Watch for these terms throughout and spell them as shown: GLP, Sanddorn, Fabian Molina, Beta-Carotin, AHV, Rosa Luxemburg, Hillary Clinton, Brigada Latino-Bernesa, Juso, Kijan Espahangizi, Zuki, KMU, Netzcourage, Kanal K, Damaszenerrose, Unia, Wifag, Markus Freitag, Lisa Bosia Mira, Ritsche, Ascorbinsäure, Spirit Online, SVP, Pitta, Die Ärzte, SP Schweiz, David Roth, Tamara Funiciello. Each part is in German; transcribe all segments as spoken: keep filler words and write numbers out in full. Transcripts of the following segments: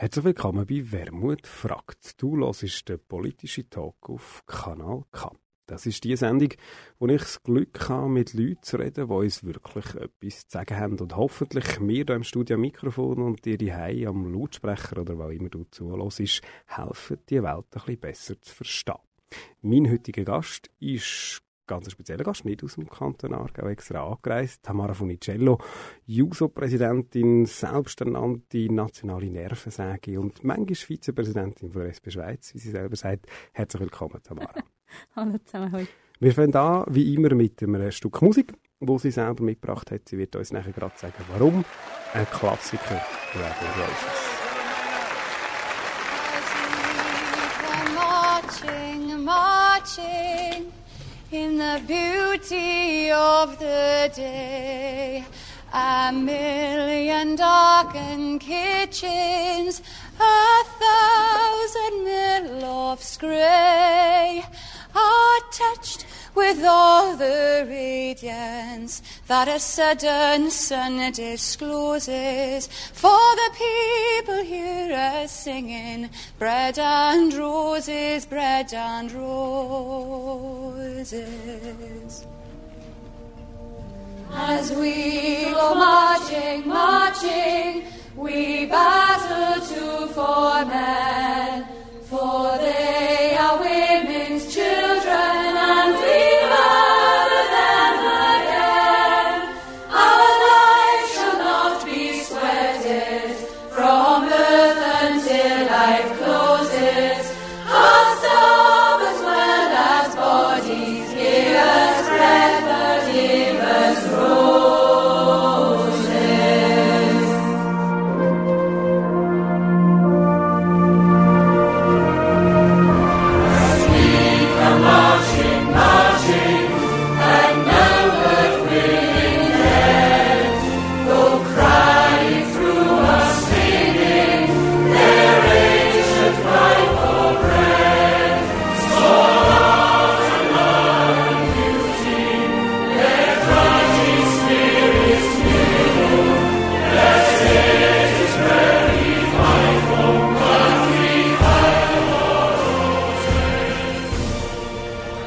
Herzlich willkommen bei Wermut fragt. Du hörst den politischen Talk auf Kanal K. Das ist die Sendung, wo ich das Glück habe, mit Leuten zu reden, die uns wirklich etwas zu sagen haben. Und hoffentlich mir hier im Studio am Mikrofon und dir daheim am Lautsprecher oder wo immer du zuhörst, helfen, die Welt ein bisschen besser zu verstehen. Mein heutiger Gast ist ganz ein spezieller Gast, nicht aus dem Kanton Aargau, extra angereist. Tamara Funiciello, Juso-Präsidentin, selbsternannte nationale Nervensäge und manchmal Vizepräsidentin von der S P Schweiz, wie sie selber sagt. Herzlich willkommen, Tamara. Hallo zusammen. Hoi. Wir fangen an, wie immer, mit einem Stück Musik, das sie selber mitgebracht hat. Sie wird uns nachher gerade sagen, warum. Ein Klassiker, Red and Roses. Marching, marching. In the beauty of the day, a million darkened kitchens, a thousand middle-offs grey, are touched with all the radiance that a sudden sun discloses. For the people hear us singing, bread and roses, bread and roses. As we go marching, marching, we battle to for men, for they are women's children.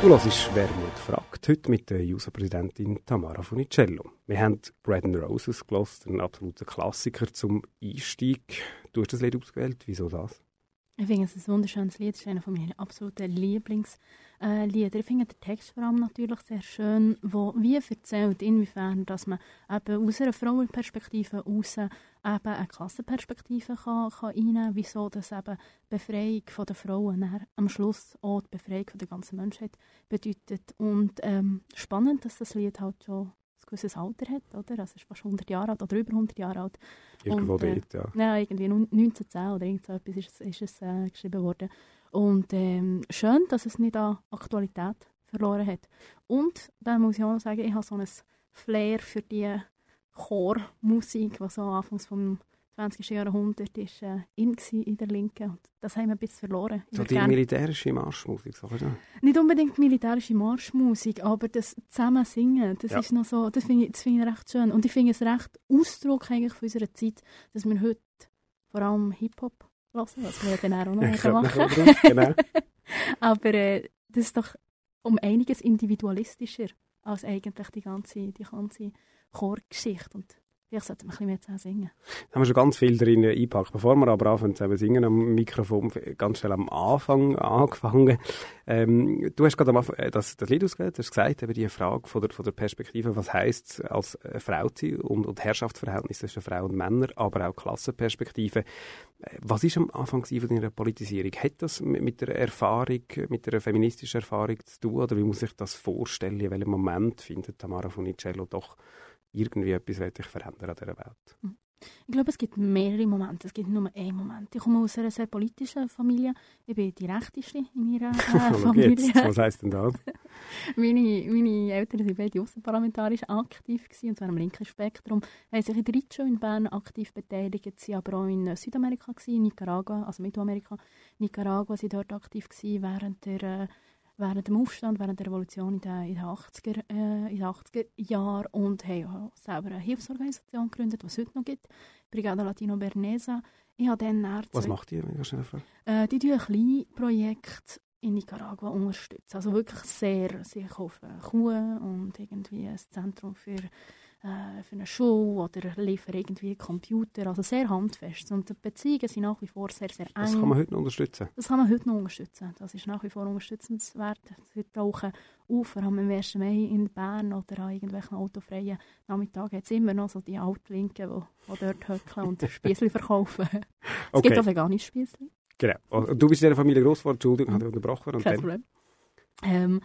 Das ist «Wermut fragt», heute mit der Juso-Präsidentin Tamara Funiciello. Wir haben «Bread and Roses» gehört, einen absoluten Klassiker zum Einstieg. Du hast das Lied ausgewählt, wieso das? Ich finde es ein wunderschönes Lied, es ist einer meiner absoluten Lieblingslieder. Ich finde den Text vor allem natürlich sehr schön, der wie erzählt, inwiefern dass man eben aus einer Frauenperspektive aus eben eine Klassenperspektive kann, kann einnehmen kann, wieso dass eben die Befreiung der Frauen am Schluss auch die Befreiung der ganzen Menschheit bedeutet. Und ähm, spannend, dass das Lied halt schon ein gewisses Alter hat, oder? Also es ist fast hundert Jahre alt oder über hundert Jahre alt. Irgendwo und, äh, dort, ja. Ja, irgendwie neunzehnhundertzehn oder irgend so etwas ist, ist es äh, geschrieben worden. Und ähm, schön, dass es nicht an Aktualität verloren hat. Und dann muss ich auch noch sagen, ich habe so ein Flair für die Chormusik, die so anfangs vom zwanzigsten Jahrhundert ist, äh, in der Linken. Und das haben wir ein bisschen verloren. So die militärische Marschmusik, sag ich mal. Nicht unbedingt militärische Marschmusik, aber das Zusammensingen, das, ja. ist noch so, das finde ich, find ich recht schön. Und ich finde es recht Ausdruck eigentlich von unserer Zeit, dass wir heute vor allem Hip-Hop hören, was wir dann auch noch ich machen können. Genau. Aber äh, das ist doch um einiges individualistischer als eigentlich die ganze, die ganze Chorgeschichte. Und vielleicht sollten wir ein bisschen mehr zusammen singen. Da haben wir schon ganz viel drin eingepackt. Bevor wir aber anfangen zu singen am Mikrofon, ganz schnell am Anfang angefangen. Ähm, du hast gerade am Anfang das, das Lied ausgewählt, du hast gesagt, eben die Frage von der, von der Perspektive, was heisst es als Frau zu sein und, und Herrschaftsverhältnis zwischen Frauen und Männern, aber auch Klassenperspektive. Was war am Anfang von deiner Politisierung? Hat das mit der Erfahrung, mit der feministischen Erfahrung zu tun? Oder wie muss ich das vorstellen? In welchem Moment findet Tamara Funiciello doch irgendwie etwas ich verändern an dieser Welt? Ich glaube, es gibt mehrere Momente. Es gibt nur einen Moment. Ich komme aus einer sehr politischen Familie. Ich bin die rechteste in meiner äh, Familie. Jetzt, was heisst denn das? meine, meine Eltern waren beide aussenparlamentarisch aktiv gewesen, und zwar am linken Spektrum. Sie haben sich in der Ritsche in Bern aktiv beteiligt. Sie waren aber auch in Südamerika, gewesen, Nicaragua, also Mittelamerika. Nicaragua waren dort aktiv gewesen, während der äh, während dem Aufstand, während der Revolution in den, in den achtziger, äh, in den achtziger Jahren und haben auch selber eine Hilfsorganisation gegründet, die es heute noch gibt, Brigada Latino-Bernesa. Ich habe dann Ärzte. Was macht ihr, wenn ich schnell frage? Äh, die tun ein kleines Projekt in Nicaragua unterstützen. Also wirklich sehr. Sie kaufen Kuchen und irgendwie ein Zentrum für, äh, für eine Schule oder liefern irgendwie Computer. Also sehr handfest. Und die Beziehungen sind nach wie vor sehr, sehr eng. Das kann man heute noch unterstützen? Das kann man heute noch unterstützen. Das ist nach wie vor unterstützenswert. Sie tauchen auf, haben wir am ersten Mai in Bern oder an irgendwelchen autofreien Nachmittagen jetzt immer noch so die Altlinken, die, die dort höckeln und Spiessli verkaufen. Es okay. gibt auch veganische Spiessli. Genau. Du bist in dieser Familie groß geworden, Entschuldigung, habe ich unterbrochen. Und Kein dann? Problem. Ähm,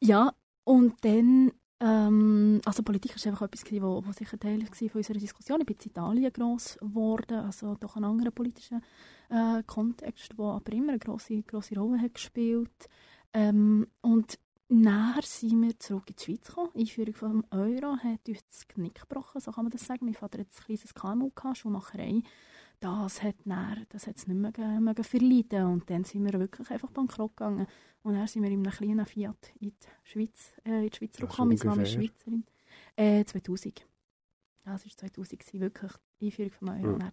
ja, und dann, ähm, also Politik war einfach etwas, was sicher Teil war von unserer Diskussion. Ich bin in Italien gross geworden, also doch einen anderen politischen äh, Kontext, der aber immer eine grosse, grosse Rolle hat gespielt. Ähm, und nachher sind wir zurück in die Schweiz gekommen. Die Einführung des Euro hat uns das Knick gebrochen, so kann man das sagen. Mein Vater hatte ein kleines K M U, Schuhmacherei. Das hat es nicht mehr, mehr verleiden. Und dann sind wir wirklich einfach bankrott gegangen. Und dann sind wir in einem kleinen Fiat in die Schweiz, äh, in die Schweiz gekommen. Meine Mama ist Schweizerin. Äh, zweitausend. Das war zweitausend, wirklich die Einführung von Euro. Ja.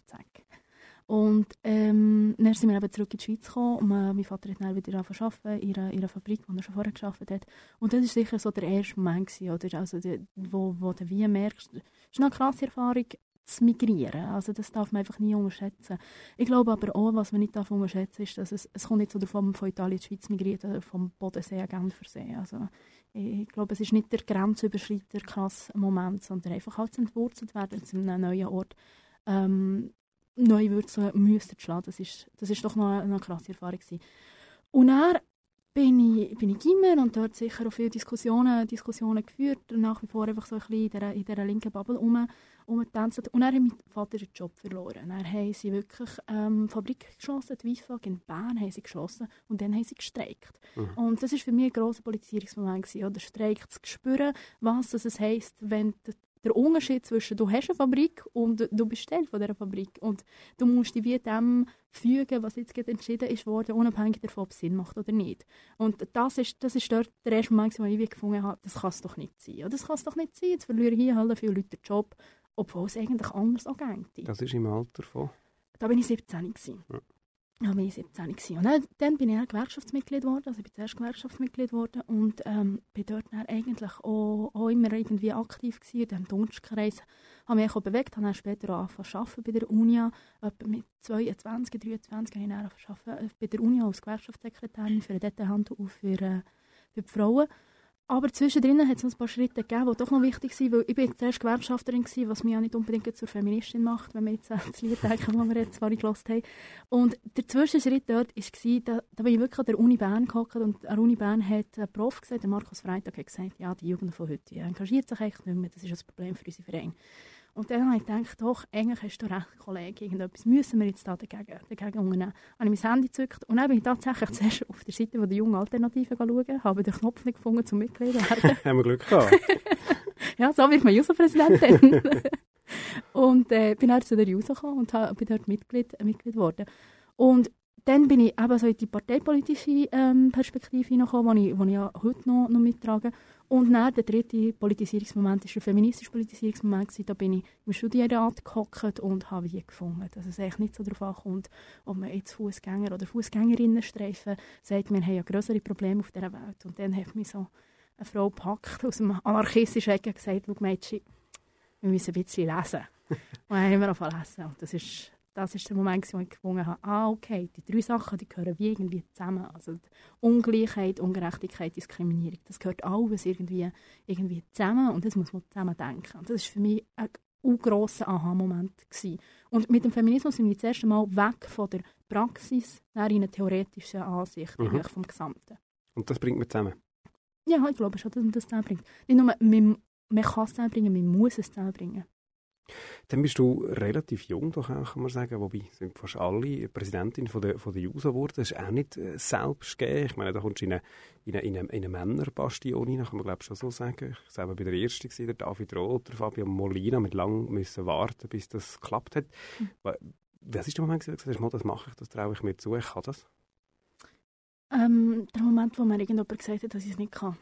Und ähm, dann sind wir eben zurück in die Schweiz gekommen. Und, äh, mein Vater hat dann wieder angefangen zu arbeiten, in einer, in einer Fabrik, die er schon vorher gearbeitet hat. Und das war sicher so der erste Moment, oder? Also, die, wo, wo du wie merkst, das ist eine krasse Erfahrung, zu migrieren. Also das darf man einfach nie unterschätzen. Ich glaube aber auch, was man nicht unterschätzen darf, ist, dass es, es kommt nicht so davon, von Italien in die Schweiz migriert oder vom Bodensee an Genfersee. Also ich, ich glaube, es ist nicht der grenzüberschreitende krasse Moment, sondern einfach halt zu entwurzelt werden, zu einem neuen Ort ähm, neu Wurzeln müssen zu schlagen. Das ist, das ist doch noch eine, eine krasse Erfahrung gewesen. Und dann bin ich, bin ich immer und dort sicher auch viele Diskussionen, Diskussionen geführt, nach wie vor einfach so ein bisschen in dieser linken Bubble rum. Und dann hat mein Vater den Job verloren. Dann haben sie wirklich ähm, die Fabrik geschlossen, die Wifag in Bern haben sie geschlossen und dann haben sie gestreikt. Mhm. Und das war für mich ein grosser Politisierungsmoment gewesen, oder Streik zu spüren, was es heisst, wenn der Unterschied zwischen du hast eine Fabrik und du bist Teil von dieser Fabrik. Und du musst dich wie dem fügen, was jetzt entschieden ist worden, unabhängig davon, ob es Sinn macht oder nicht. Und das ist, das ist dort der erste Moment, wo ich gefunden habe, das kann es doch nicht sein. Das kann es doch nicht sein, jetzt verlieren hier alle viele Leute den Job. Obwohl es eigentlich anders auch ging. Das ist im Alter von? Da war ich siebzehn. Ja. Da bin ich siebzehn. Und dann, dann bin ich dann Gewerkschaftsmitglied geworden. Also ich bin zuerst Gewerkschaftsmitglied geworden und ähm, bin dort dann eigentlich auch, auch immer irgendwie aktiv gewesen. In diesem Dunstkreis habe mich auch bewegt. Habe dann später auch angefangen zu arbeiten bei der Unia. Etwa mit zweiundzwanzig, dreiundzwanzig habe ich dann angefangen zu arbeiten bei der Unia als Gewerkschaftssekretärin für den Detailhandel und für, äh, für die Frauen. Aber zwischendrin hat es noch ein paar Schritte gegeben, die doch noch wichtig waren, weil ich bin zuerst Gewerkschafterin gewesen, was mich ja nicht unbedingt zur Feministin macht, wenn wir jetzt an das Lied denken, das wir jetzt zwar nicht gehört haben. Und der Zwischenschritt dort war, da, da bin ich wirklich an der Uni Bern gehockt und an der Uni Bern hat ein Prof gesagt, der Markus Freitag hat gesagt, ja, die Jugend von heute engagiert sich eigentlich nicht mehr, das ist ein Problem für unsere Vereine. Und dann habe ich gedacht, doch, eigentlich hast du recht, Kollege, irgendetwas müssen wir jetzt da dagegen, dagegen unternehmen. Dann habe ich mein Handy gezückt und dann bin ich tatsächlich zuerst auf der Seite der jungen Alternative schauen, habe den Knopf nicht gefunden, um Mitglied zu werden. Haben wir Glück gehabt. Ja, so bin ich Juso-Präsidentin. Und äh, bin dann zu der Juso gekommen und hab, bin dort Mitglied geworden. Äh, Dann bin ich eben so in die parteipolitische ähm, Perspektive hineingekommen, die ich, ich ja heute noch, noch mittrage. Und dann der dritte Politisierungsmoment war der feministische Politisierungsmoment. Da bin ich im Studienrat gehockt und habe wie gefunden, dass es eigentlich nicht so darauf ankommt, ob man jetzt Fußgänger oder Fußgängerinnenstreifen sagt, wir haben ja größere Probleme auf dieser Welt. Und dann hat mich so eine Frau gepackt aus einem anarchistischen Ecken und gesagt, schau Mädchen, wir müssen ein bisschen lesen. Und dann haben wir angefangen zu lesen. Das ist... Das war der Moment, wo ich gefunden habe, ah, okay, die drei Sachen, die gehören wie irgendwie zusammen. Also Ungleichheit, Ungerechtigkeit, Diskriminierung, das gehört alles irgendwie, irgendwie zusammen und das muss man zusammen denken. Und das war für mich ein grosser Aha-Moment. Und mit dem Feminismus sind wir das erste Mal weg von der Praxis nach einer theoretischen Ansicht, mhm. vom Gesamten. Und das bringt man zusammen? Ja, ich glaube schon, dass man das zusammenbringt. Nicht nur, man, man kann es zusammenbringen, man muss es zusammenbringen. Dann bist du relativ jung, doch auch, kann man sagen, wobei sind fast alle Präsidentin von der, von der Juso geworden. Das ist auch nicht äh, selbst gegeben. Ich meine, da kommst du in eine, in eine, in eine Männerbastion rein, kann man glaube ich schon so sagen. Ich selber war der Erste, der David Roth, der Fabian Molina, mit lang müssen warten, bis das geklappt hat. Mhm. Was ist der Moment, wo du gesagt hast, das mache ich, das traue ich mir zu, ich kann das? Ähm, der Moment, wo mir irgendjemand gesagt hat, dass ich es nicht kann.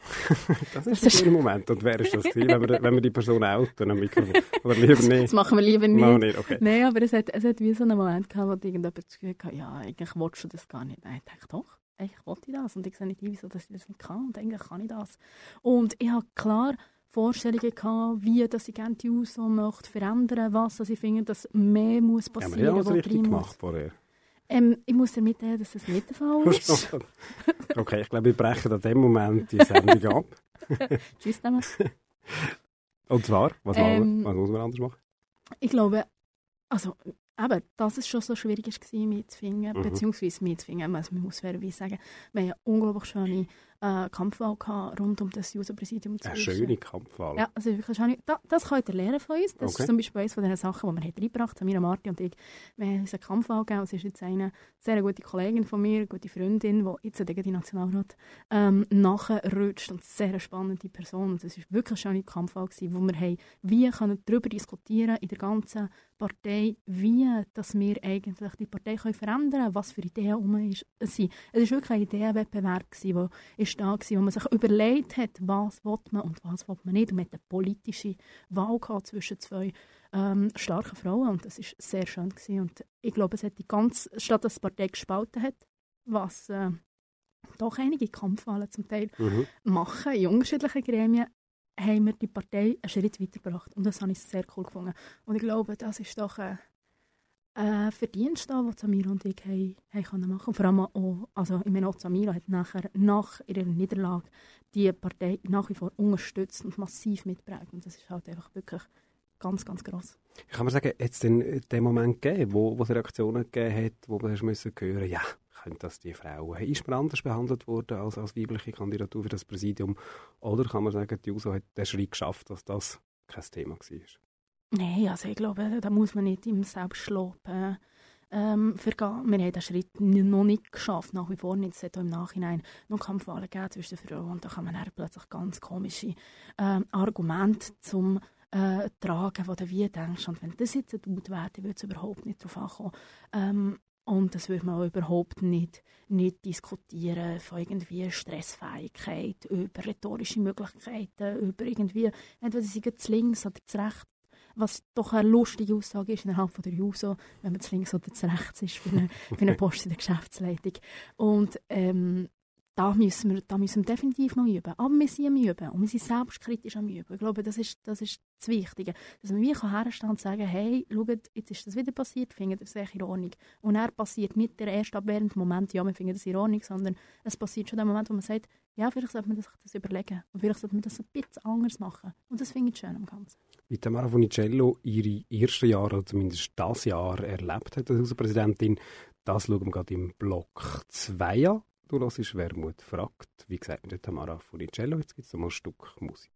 Das ist, das ist der Moment. Und wer ist das gewesen, wenn, wenn wir die Person outen am Mikrofon? Oder lieber nicht? Das machen wir lieber nicht. No, nicht. Okay. Nein, aber es hat, es hat wie so einen Moment gehabt, wo irgendjemand das Gefühl hatte, ja, eigentlich willst du das gar nicht. Nein, ich dachte, doch, eigentlich wollte ich das. Und ich sehe nicht ein, wieso dass ich das nicht kann. Und eigentlich kann ich das. Und ich habe klar Vorstellungen gehabt, wie dass ich gerne die Juso möchte verändern, was dass ich finde, dass mehr muss passieren. Ja, aber ich habe es richtig gemacht vorher. Ähm, ich muss dir mitteilen, dass das nicht der Fall ist. Okay, ich glaube, wir brechen an dem Moment die Sendung ab. Tschüss zusammen. Und zwar, was, ähm, was muss man anders machen? Ich glaube, also, eben, dass es schon so schwierig war, mitzufinden, mhm. beziehungsweise mitzufinden, also, man muss fairerweise sagen, wir haben eine unglaublich schöne äh, Kampfwahl gehabt, rund um das Juso-Präsidium zu Eine schöne Kampfwahl? Ja, also wirklich schön. Da, das könnt ihr lernen von uns. Das okay. ist zum Beispiel eines von den Sachen, die wir reingebracht haben. Mir, Marti und ich, wir haben uns eine Kampfwahl gegeben. Es ist jetzt eine sehr gute Kollegin von mir, eine gute Freundin, die jetzt gegen die Nationalrat ähm, nachrutscht. Und eine sehr spannende Person. Und es war wirklich eine schöne Kampfwahl gewesen, wo wir haben, wie können darüber diskutieren in der ganzen Partei, wie dass wir eigentlich die Partei können verändern können, was für Ideen um ist. Es war wirklich ein Ideenwettbewerb, der ist da gewesen, wo man sich überlegt hat, was will man und was will man nicht. Und man hat eine politische Wahl gehabt zwischen zwei ähm, starken Frauen. Und das war sehr schön gewesen. Und ich glaube, es hat die ganze, statt dass die Partei gespalten hat, was äh, doch einige Kampfwahlen zum Teil mhm. machen in unterschiedlichen Gremien, haben wir die Partei einen Schritt weitergebracht. Und das habe ich sehr cool gefunden. Und ich glaube, das ist doch äh, äh, Verdienst, die Samira und ich haben, haben können machen. Und vor allem auch, also ich meine, auch Samira hat nachher, nach ihrer Niederlage die Partei nach wie vor unterstützt und massiv mitprägt. Und das ist halt einfach wirklich ganz, ganz gross. Ich kann mir sagen, hat es denn den Moment gegeben, wo, wo es Reaktionen gegeben hat, wo man müssen hören musste, ja, könnte das die Frau? Ist man anders behandelt worden als, als weibliche Kandidatur für das Präsidium? Oder kann man sagen, die Juso hat den Schritt geschafft, dass das kein Thema war? Nein, also ich glaube, da muss man nicht im Selbstlob äh, ähm, vergehen. Wir haben den Schritt noch nicht geschafft, nach wie vor nicht. Es hat auch im Nachhinein noch Kampfwahlen gegeben zwischen Frauen und da kann man dann plötzlich ganz komische äh, Argumente zum äh, Tragen, wo du wie denkst, und wenn das jetzt ein Dude wäre, würde es überhaupt nicht darauf ankommen. Ähm, Und das würde man auch überhaupt nicht, nicht diskutieren von irgendwie Stressfähigkeit, über rhetorische Möglichkeiten, über irgendwie, entweder sie sind zu links oder zu rechts, was doch eine lustige Aussage ist innerhalb von der Juso, wenn man zu links oder zu rechts ist für eine, für eine Post in der Geschäftsleitung. Und ähm, da, müssen wir, da müssen wir definitiv noch üben. Aber wir sind am Üben und wir sind selbstkritisch am Üben. Ich glaube, das ist das, ist das Wichtige. Dass man mir herstehen und sagen kann, hey, schaut, jetzt ist das wieder passiert, findet das echt in Ordnung. Und er passiert nicht der erste abwehrende Moment, ja, wir finden das in Ordnung, sondern es passiert schon der Moment, wo man sagt, ja, vielleicht sollte man sich das überlegen und vielleicht sollte man das ein bisschen anders machen. Und das finde ich schön am Ganzen. Wie Tamara Funiciello ihre ersten Jahre, oder zumindest das Jahr, erlebt hat als Präsidentin, das schauen wir gerade im Block zwei an. Du hörst Wermut fragt. Wie gesagt, mit Tamara Funiciello. Jetzt gibt es nochmal ein Stück Musik.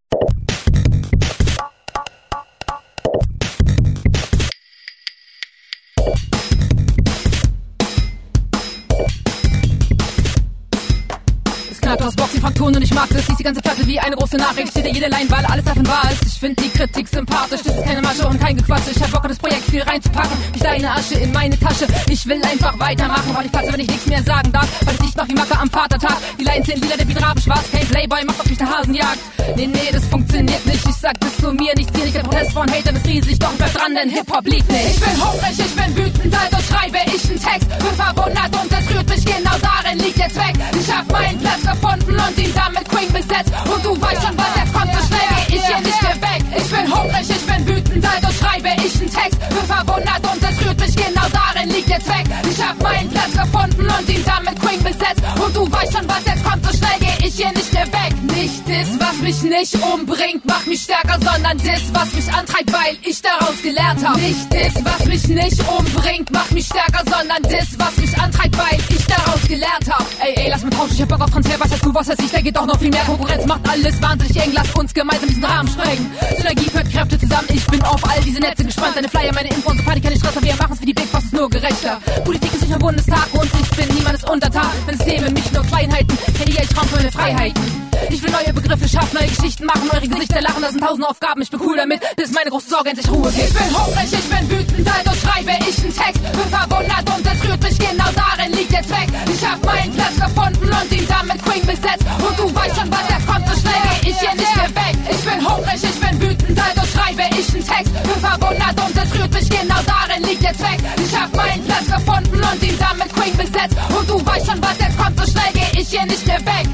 Aus Boxen von Ton und ich mag das, liest die ganze Platte wie eine große Nachricht, steht ja jede Line, weil alles davon wahr ist. Ich finde die Kritik sympathisch, das ist keine Masche und kein Gequatsche. Ich hab Bock auf das Projekt, viel reinzupacken, ich deine Asche in meine Tasche. Ich will einfach weitermachen, weil ich platze, wenn ich nichts mehr sagen darf, weil ich nicht mach wie Macke am Vatertag. Die Line zehn Lieder, der Beat rabenschwarz, kein Playboy, macht auf mich der Hasenjagd. Nee, nee, das funktioniert nicht, ich sag das zu mir, nicht zieh nicht, der Protest von Hatern ist riesig, doch bleib dran, denn Hip-Hop liegt nicht. Ich bin hungrig, ich bin wütend, also schreibe ich einen Text, bin verwundert und das rührt mich, genau darin liegt jetzt weg. Ich hab meinen Platz davon und ihn damit Queen besetzt. Und du weißt schon, was jetzt kommt, so schnell geh ich hier nicht mehr weg. Ich bin hungrig, ich bin wütend, also schreibe ich einen Text. Bin verwundert und es rührt mich, genau darin liegt jetzt weg. Ich hab meinen Platz gefunden und ihn damit Queen besetzt. Und du weißt schon, was jetzt kommt, so schnell geh ich hier nicht mehr weg. Nicht das, was mich nicht umbringt, macht mich stärker, sondern das, was mich antreibt, weil ich daraus gelernt hab. Nicht das, was mich nicht umbringt, macht mich stärker, sondern das, was mich antreibt, weil ich daraus gelernt hab. Ey, ey, lass mich raus, ich hab Bock auf Transfer, was du, was heißt, ich denke doch noch viel mehr. Konkurrenz macht alles wahnsinnig eng, lass uns gemeinsam diesen Rahmen sprengen. Synergie führt Kräfte zusammen, ich bin auf all diese Netze gespannt. Deine Flyer, meine Infos und so Party, keine Straße, wir machen's für die Big Boss, ist nur gerechter. Politik ist nicht nur Bundestag und ich bin niemandes Untertan. Wenn es nehmen mich nur Kleinheiten, kreiere ich Raum für meine Freiheiten. Ich will neue Begriffe schaffen, neue Geschichten machen, eure Gesichter lachen, das sind tausend Aufgaben, ich bin cool damit, bis meine große Sorge endlich Ruhe gibt. Ich bin hungrig, ich bin wütend, also schreibe ich einen Text. Bin verwundert und es rührt mich, genau darin liegt der Zweck. Ich hab meinen Platz gefunden und ihn dann mit Queen besetzt. Und du weißt schon, was er kommt, so schnell geh ich hier nicht mehr weg. Ich bin hungrig, ich bin wütend, also schreibe ich einen Text. Bin verwundert und es rührt mich, genau darin liegt der Zweck. Ich hab meinen Platz gefunden und ihn dann mit Queen besetzt. Und du weißt schon, was jetzt kommt, so schnell geh ich hier nicht mehr weg.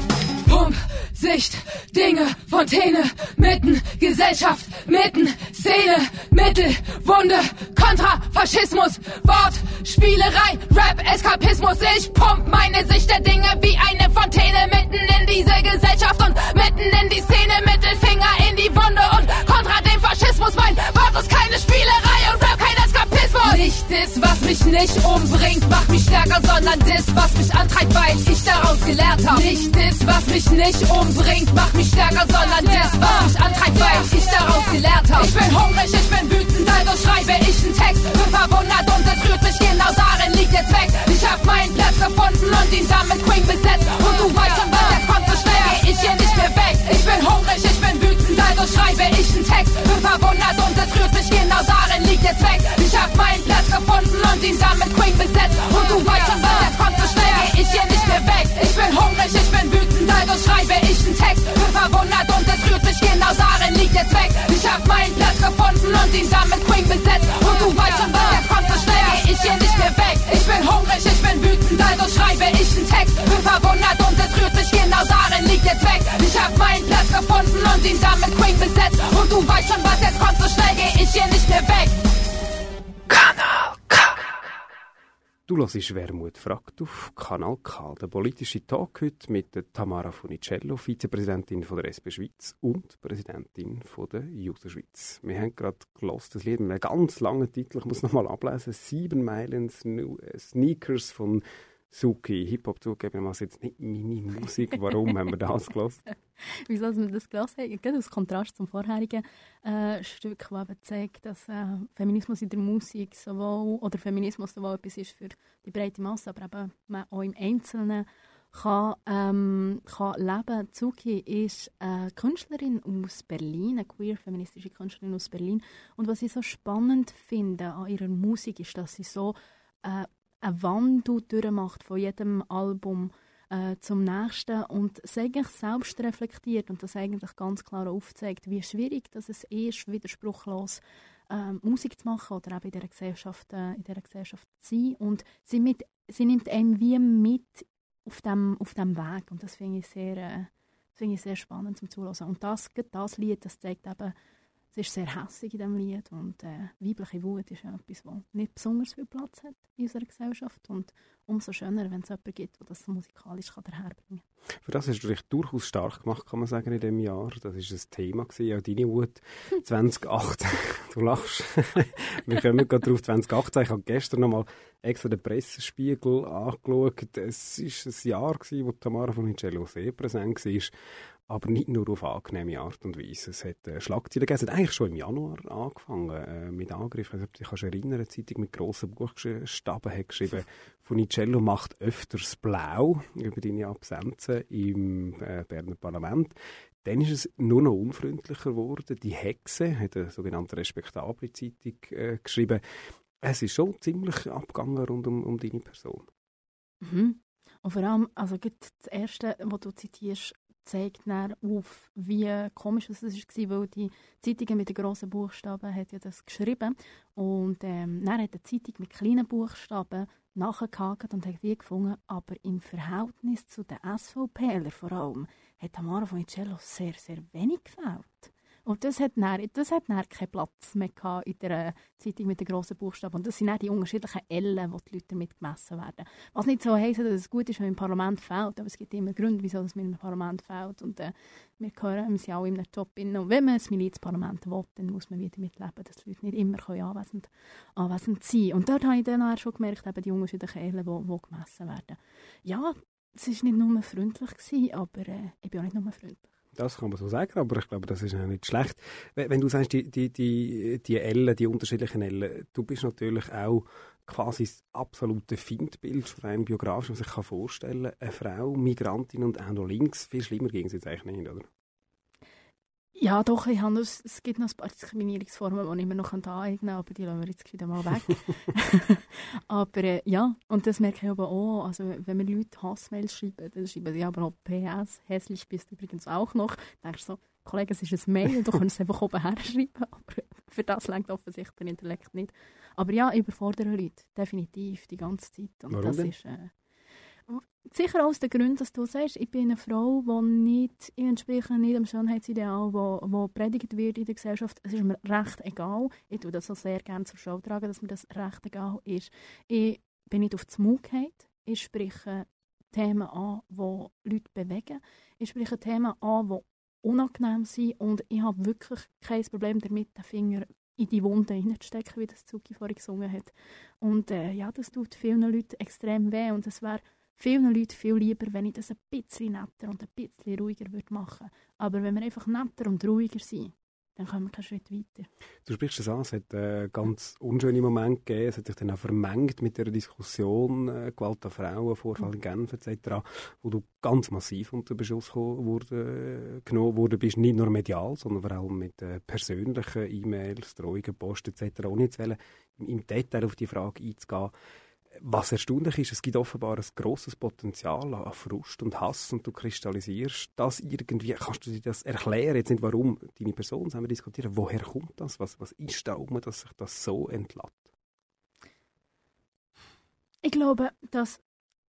Boom. Sicht, Dinge, Fontäne, Mitten, Gesellschaft, Mitten, Szene, Mittel, Wunde, Kontra, Faschismus, Wort, Spielerei, Rap, Eskapismus. Ich pump meine Sicht der Dinge wie eine Fontäne mitten in diese Gesellschaft und mitten in die Szene. Mittelfinger in die Wunde und Kontra dem Faschismus. Mein Wort ist keine Spielerei und Rap, kein Eskapismus. Nicht das, was mich nicht umbringt, macht mich stärker, sondern das, was mich antreibt, weil ich daraus gelernt hab. Nicht das, was mich nicht umbringt. Bringt, macht mich stärker, sondern das, was mich antreibt, weil ich daraus gelernt habe. Ich bin hungrig, ich bin wütend, also schreibe ich einen Text. Bin verwundert und es rührt mich, genau darin liegt der Zweck. Ich hab meinen Platz gefunden und ihn damit Queen besetzt. Und du weißt schon, was jetzt kommt, so schnell geh ich hier nicht mehr weg. Ich bin hungrig, ich bin wütend, also schreibe ich einen Text. Bin verwundert und es rührt mich, genau darin liegt der Zweck. Ich hab meinen Platz gefunden und ihn damit Queen besetzt. Und du weißt schon, was jetzt kommt, so schnell geh ich hier nicht mehr weg. Ich bin hungrig, ich bin wütend, also schreibe ich einen Text, bin verwundert und es rührt mich, genau darin liegt der Zweck. Ich hab meinen Platz gefunden und ihn damit Queen besetzt. Und du weißt schon, was jetzt kommt, so schnell geh ich hier nicht mehr weg. Ich bin hungrig, ich bin wütend, also schreibe ich einen Text, bin verwundert und es rührt mich, genau darin liegt der Zweck. Ich hab meinen Platz gefunden und ihn damit Queen besetzt. Und du weißt schon, was jetzt kommt, so schnell geh ich hier nicht mehr weg. Kanal K. Du hörst Wermut fragt auf Kanal K, der politische Talk heute mit der Tamara Funiciello, Vizepräsidentin von der S P Schweiz und Präsidentin von der Juso Schweiz. Wir haben gerade gehört, das Lied mit einem ganz langen Titel, ich muss nochmal ablesen, «Sieben Meilen Sneakers» von Zuki. Hip-Hop zugeben, was jetzt nicht meine Musik. Warum haben wir das gehört? Wieso haben wir das gehört? Gerade aus Kontrast zum vorherigen äh, Stück, das eben zeigt, dass äh, Feminismus in der Musik sowohl, oder Feminismus sowohl etwas ist für die breite Masse, aber eben man auch im Einzelnen kann, ähm, kann leben. Zuki ist eine Künstlerin aus Berlin, eine queer-feministische Künstlerin aus Berlin. Und was ich so spannend finde an ihrer Musik ist, dass sie so äh, eine Wandel durchmacht von jedem Album äh, zum nächsten und es eigentlich selbst reflektiert und das eigentlich ganz klar aufzeigt, wie schwierig dass es ist, widerspruchlos äh, Musik zu machen oder auch in dieser Gesellschaft, äh, in dieser Gesellschaft zu sein. Und sie, mit, sie nimmt einen wie mit auf dem, auf dem Weg und das finde ich sehr, äh, find ich sehr spannend zum Zuhören. Und das, das Lied, das zeigt eben, es ist sehr hässig in diesem Lied und äh, weibliche Wut ist ja etwas, das nicht besonders viel Platz hat in unserer Gesellschaft und umso schöner, wenn es jemanden gibt, der das musikalisch daherbringen kann. Für das hast du dich durchaus stark gemacht, kann man sagen, in diesem Jahr. Das war ein Thema, auch deine Wut. zwanzig achtzehn, du lachst. Wir kommen gerade drauf, zwanzig achtzehn. Ich habe gestern nochmal extra den Pressespiegel angeschaut. Es war ein Jahr, in dem Tamara Funiciello sehr präsent war. Aber nicht nur auf angenehme Art und Weise. Es hat äh, Schlagzeilen gegeben. Es hat eigentlich schon im Januar angefangen äh, mit Angriffen. Also, ich kann mich erinnern, eine Zeitung mit grossen Buchstaben hat geschrieben, Funiciello macht öfters blau über deine Absenzen im äh, Berner Parlament. Dann ist es nur noch unfreundlicher geworden. Die Hexe hat eine sogenannte respektable Zeitung äh, geschrieben. Es ist schon ziemlich abgegangen rund um, um deine Person. Mhm. Und vor allem, also das Erste, was du zitierst, zeigt dann auf, wie komisch es war, weil die Zeitungen mit den grossen Buchstaben hat ja das geschrieben und ähm, dann hat die Zeitung mit kleinen Buchstaben nachgehakt und hat die gefunden, aber im Verhältnis zu den SVPler vor allem hat Tamara Funiciello sehr, sehr wenig gefällt. Und das hat dann, das hat dann keinen Platz mehr gehabt in der Zeitung mit den grossen Buchstaben. Und das sind dann die unterschiedlichen Ellen, die die Leute damit gemessen werden. Was nicht so heisst, dass es gut ist, wenn man im Parlament fällt. Aber es gibt immer Gründe, wieso man im Parlament fällt. Und äh, wir hören, wir sind alle in einem Job. Und wenn man das Milizparlament will, dann muss man wieder damit leben, dass die Leute nicht immer können anwesend, anwesend sein können. Und dort habe ich dann auch schon gemerkt, eben die unterschiedlichen Ellen, die, die gemessen werden. Ja, es war nicht nur freundlich gewesen, aber äh, ich bin auch nicht nur freundlich. Das kann man so sagen, aber ich glaube, das ist auch nicht schlecht. Wenn du sagst, die, die, die, die Ellen, die unterschiedlichen Ellen, du bist natürlich auch quasi das absolute Feindbild von einem Biografen, was ich kann vorstellen kann. Eine Frau, Migrantin und auch noch links, viel schlimmer ging es jetzt eigentlich nicht, oder? Ja, doch, ich habe noch, es gibt noch ein paar Diskriminierungsformen, die ich mir noch aneignen kann, aber die lassen wir jetzt wieder mal weg. Aber äh, ja, und das merke ich aber auch, also wenn wir Leute Hassmails schreiben, dann schreiben sie aber noch P S, hässlich bist du übrigens auch noch. Dann denkst du so, Kollege, es ist ein Mail, du kannst es einfach oben herschreiben, aber für das reicht offensichtlich der Intellekt nicht. Aber ja, überfordern Leute, definitiv, die ganze Zeit. Und warum das denn? Ist, äh, sicher aus dem Grund, dass du sagst, ich bin eine Frau, die nicht, ich entspreche nicht dem Schönheitsideal, das predigt wird in der Gesellschaft. Es ist mir recht egal. Ich tue das auch sehr gerne zur Schau tragen, dass mir das recht egal ist. Ich bin nicht auf die Mugheit. Ich spreche Themen an, die Leute bewegen. Ich spreche Themen an, die unangenehm sind. Und ich habe wirklich kein Problem damit, den Finger in die Wunde hineinzustecken, wie das Zuki vorhin gesungen hat. Und äh, ja, das tut vielen Leuten extrem weh. Und es wäre vielen Leuten viel lieber, wenn ich das ein bisschen netter und ein bisschen ruhiger würde machen würde. Aber wenn wir einfach netter und ruhiger sind, dann kommen wir keinen Schritt weiter. Du sprichst es an, es hat äh, ganz unschöne Momente gegeben. Es hat sich dann auch vermengt mit der Diskussion, äh, Gewalt an Frauen, Vorfall in Genf et cetera, wo du ganz massiv unter Beschuss wurde, äh, genommen worden bist, nicht nur medial, sondern vor allem mit äh, persönlichen E-Mails, Drohungen, Post et cetera. Ohne jetzt wollen, im Detail auf die Frage einzugehen. Was erstaunlich ist, es gibt offenbar ein grosses Potenzial an Frust und Hass und du kristallisierst das irgendwie. Kannst du dir das erklären? Jetzt nicht warum deine Person, sondern diskutieren, woher kommt das? Was, was ist da um, dass sich das so entlädt? Ich glaube, dass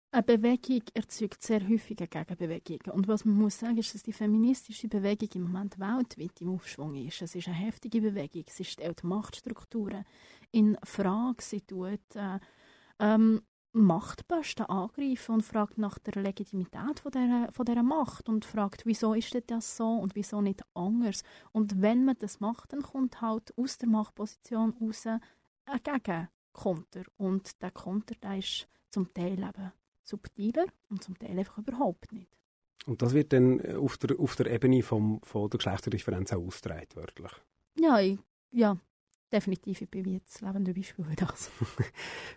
eine Bewegung erzeugt sehr häufig eine Gegenbewegung. Und was man muss sagen, ist, dass die feministische Bewegung im Moment weltweit im Aufschwung ist. Es ist eine heftige Bewegung. Sie stellt Machtstrukturen in Frage. Sie tut äh, Ähm, Machtposten angreifen und fragt nach der Legitimität von dieser, von dieser Macht und fragt, wieso ist denn das so und wieso nicht anders. Und wenn man das macht, dann kommt halt aus der Machtposition raus ein Gegenkonter. Und der Konter, der ist zum Teil eben subtiler und zum Teil einfach überhaupt nicht. Und das wird dann auf der, auf der Ebene vom, von der Geschlechterdifferenz auch ausgetragen, wörtlich? Ja, ich, ja. Definitiv, ich bin wie das lebende Beispiel für das.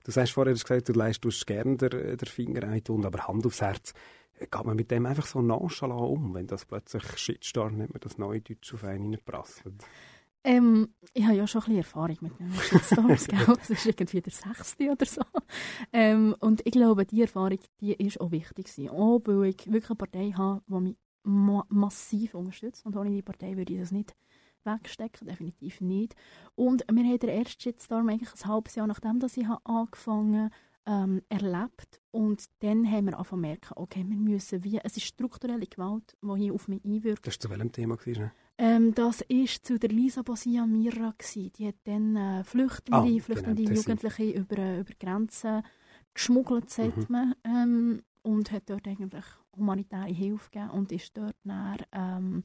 Du sagst vorher, du hast gesagt, du leistest gerne den Finger ein, aber Hand aufs Herz, geht man mit dem einfach so nonchalant um, wenn das plötzlich Shitstorm, nicht mehr das neue Deutsch auf einen hineinprasselt? Ähm, ich habe ja schon ein bisschen Erfahrung mit meinen Shitstorms, es ist irgendwie der sechste oder so. Ähm, und ich glaube, diese Erfahrung, die ist auch wichtig gewesen, auch weil ich wirklich eine Partei habe, die mich ma- massiv unterstützt, und ohne die Partei würde ich das nicht wegstecken, definitiv nicht. Und wir haben den ersten Shitstorm eigentlich ein halbes Jahr nachdem, dass ich angefangen habe, ähm, erlebt. Und dann haben wir angefangen zu merken, okay, wir müssen wie, es ist strukturelle Gewalt, die hier auf mich einwirkt. Das war zu welchem Thema? Ne? Ähm, das war zu der Lisa Bosia Mira. Die hat dann äh, Flüchtende, ah, Flüchtende genau, Jugendliche über, über Grenzen geschmuggelt, sagt man, mhm. ähm, und hat dort eigentlich humanitäre Hilfe gegeben und ist dort dann ähm,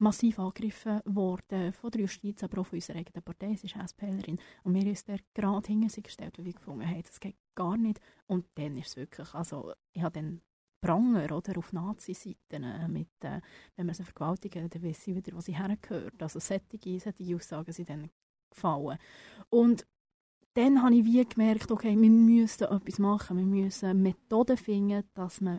massiv angegriffen worden von der Justiz, aber auch von unserer eigenen Partei. Sie ist SPlerin. Und mir ist der gerade hinter sie gestellt, weil wir gefunden haben, das geht gar nicht. Und dann ist es wirklich, also ich habe dann Pranger oder, auf Nazi-Seiten, mit, äh, wenn wir sie vergewaltigen, dann wissen sie wieder, wo sie hergehört. Also solche, solche Aussagen sind dann gefallen. Und dann habe ich wie gemerkt, okay, wir müssen etwas machen, wir müssen Methoden finden, dass man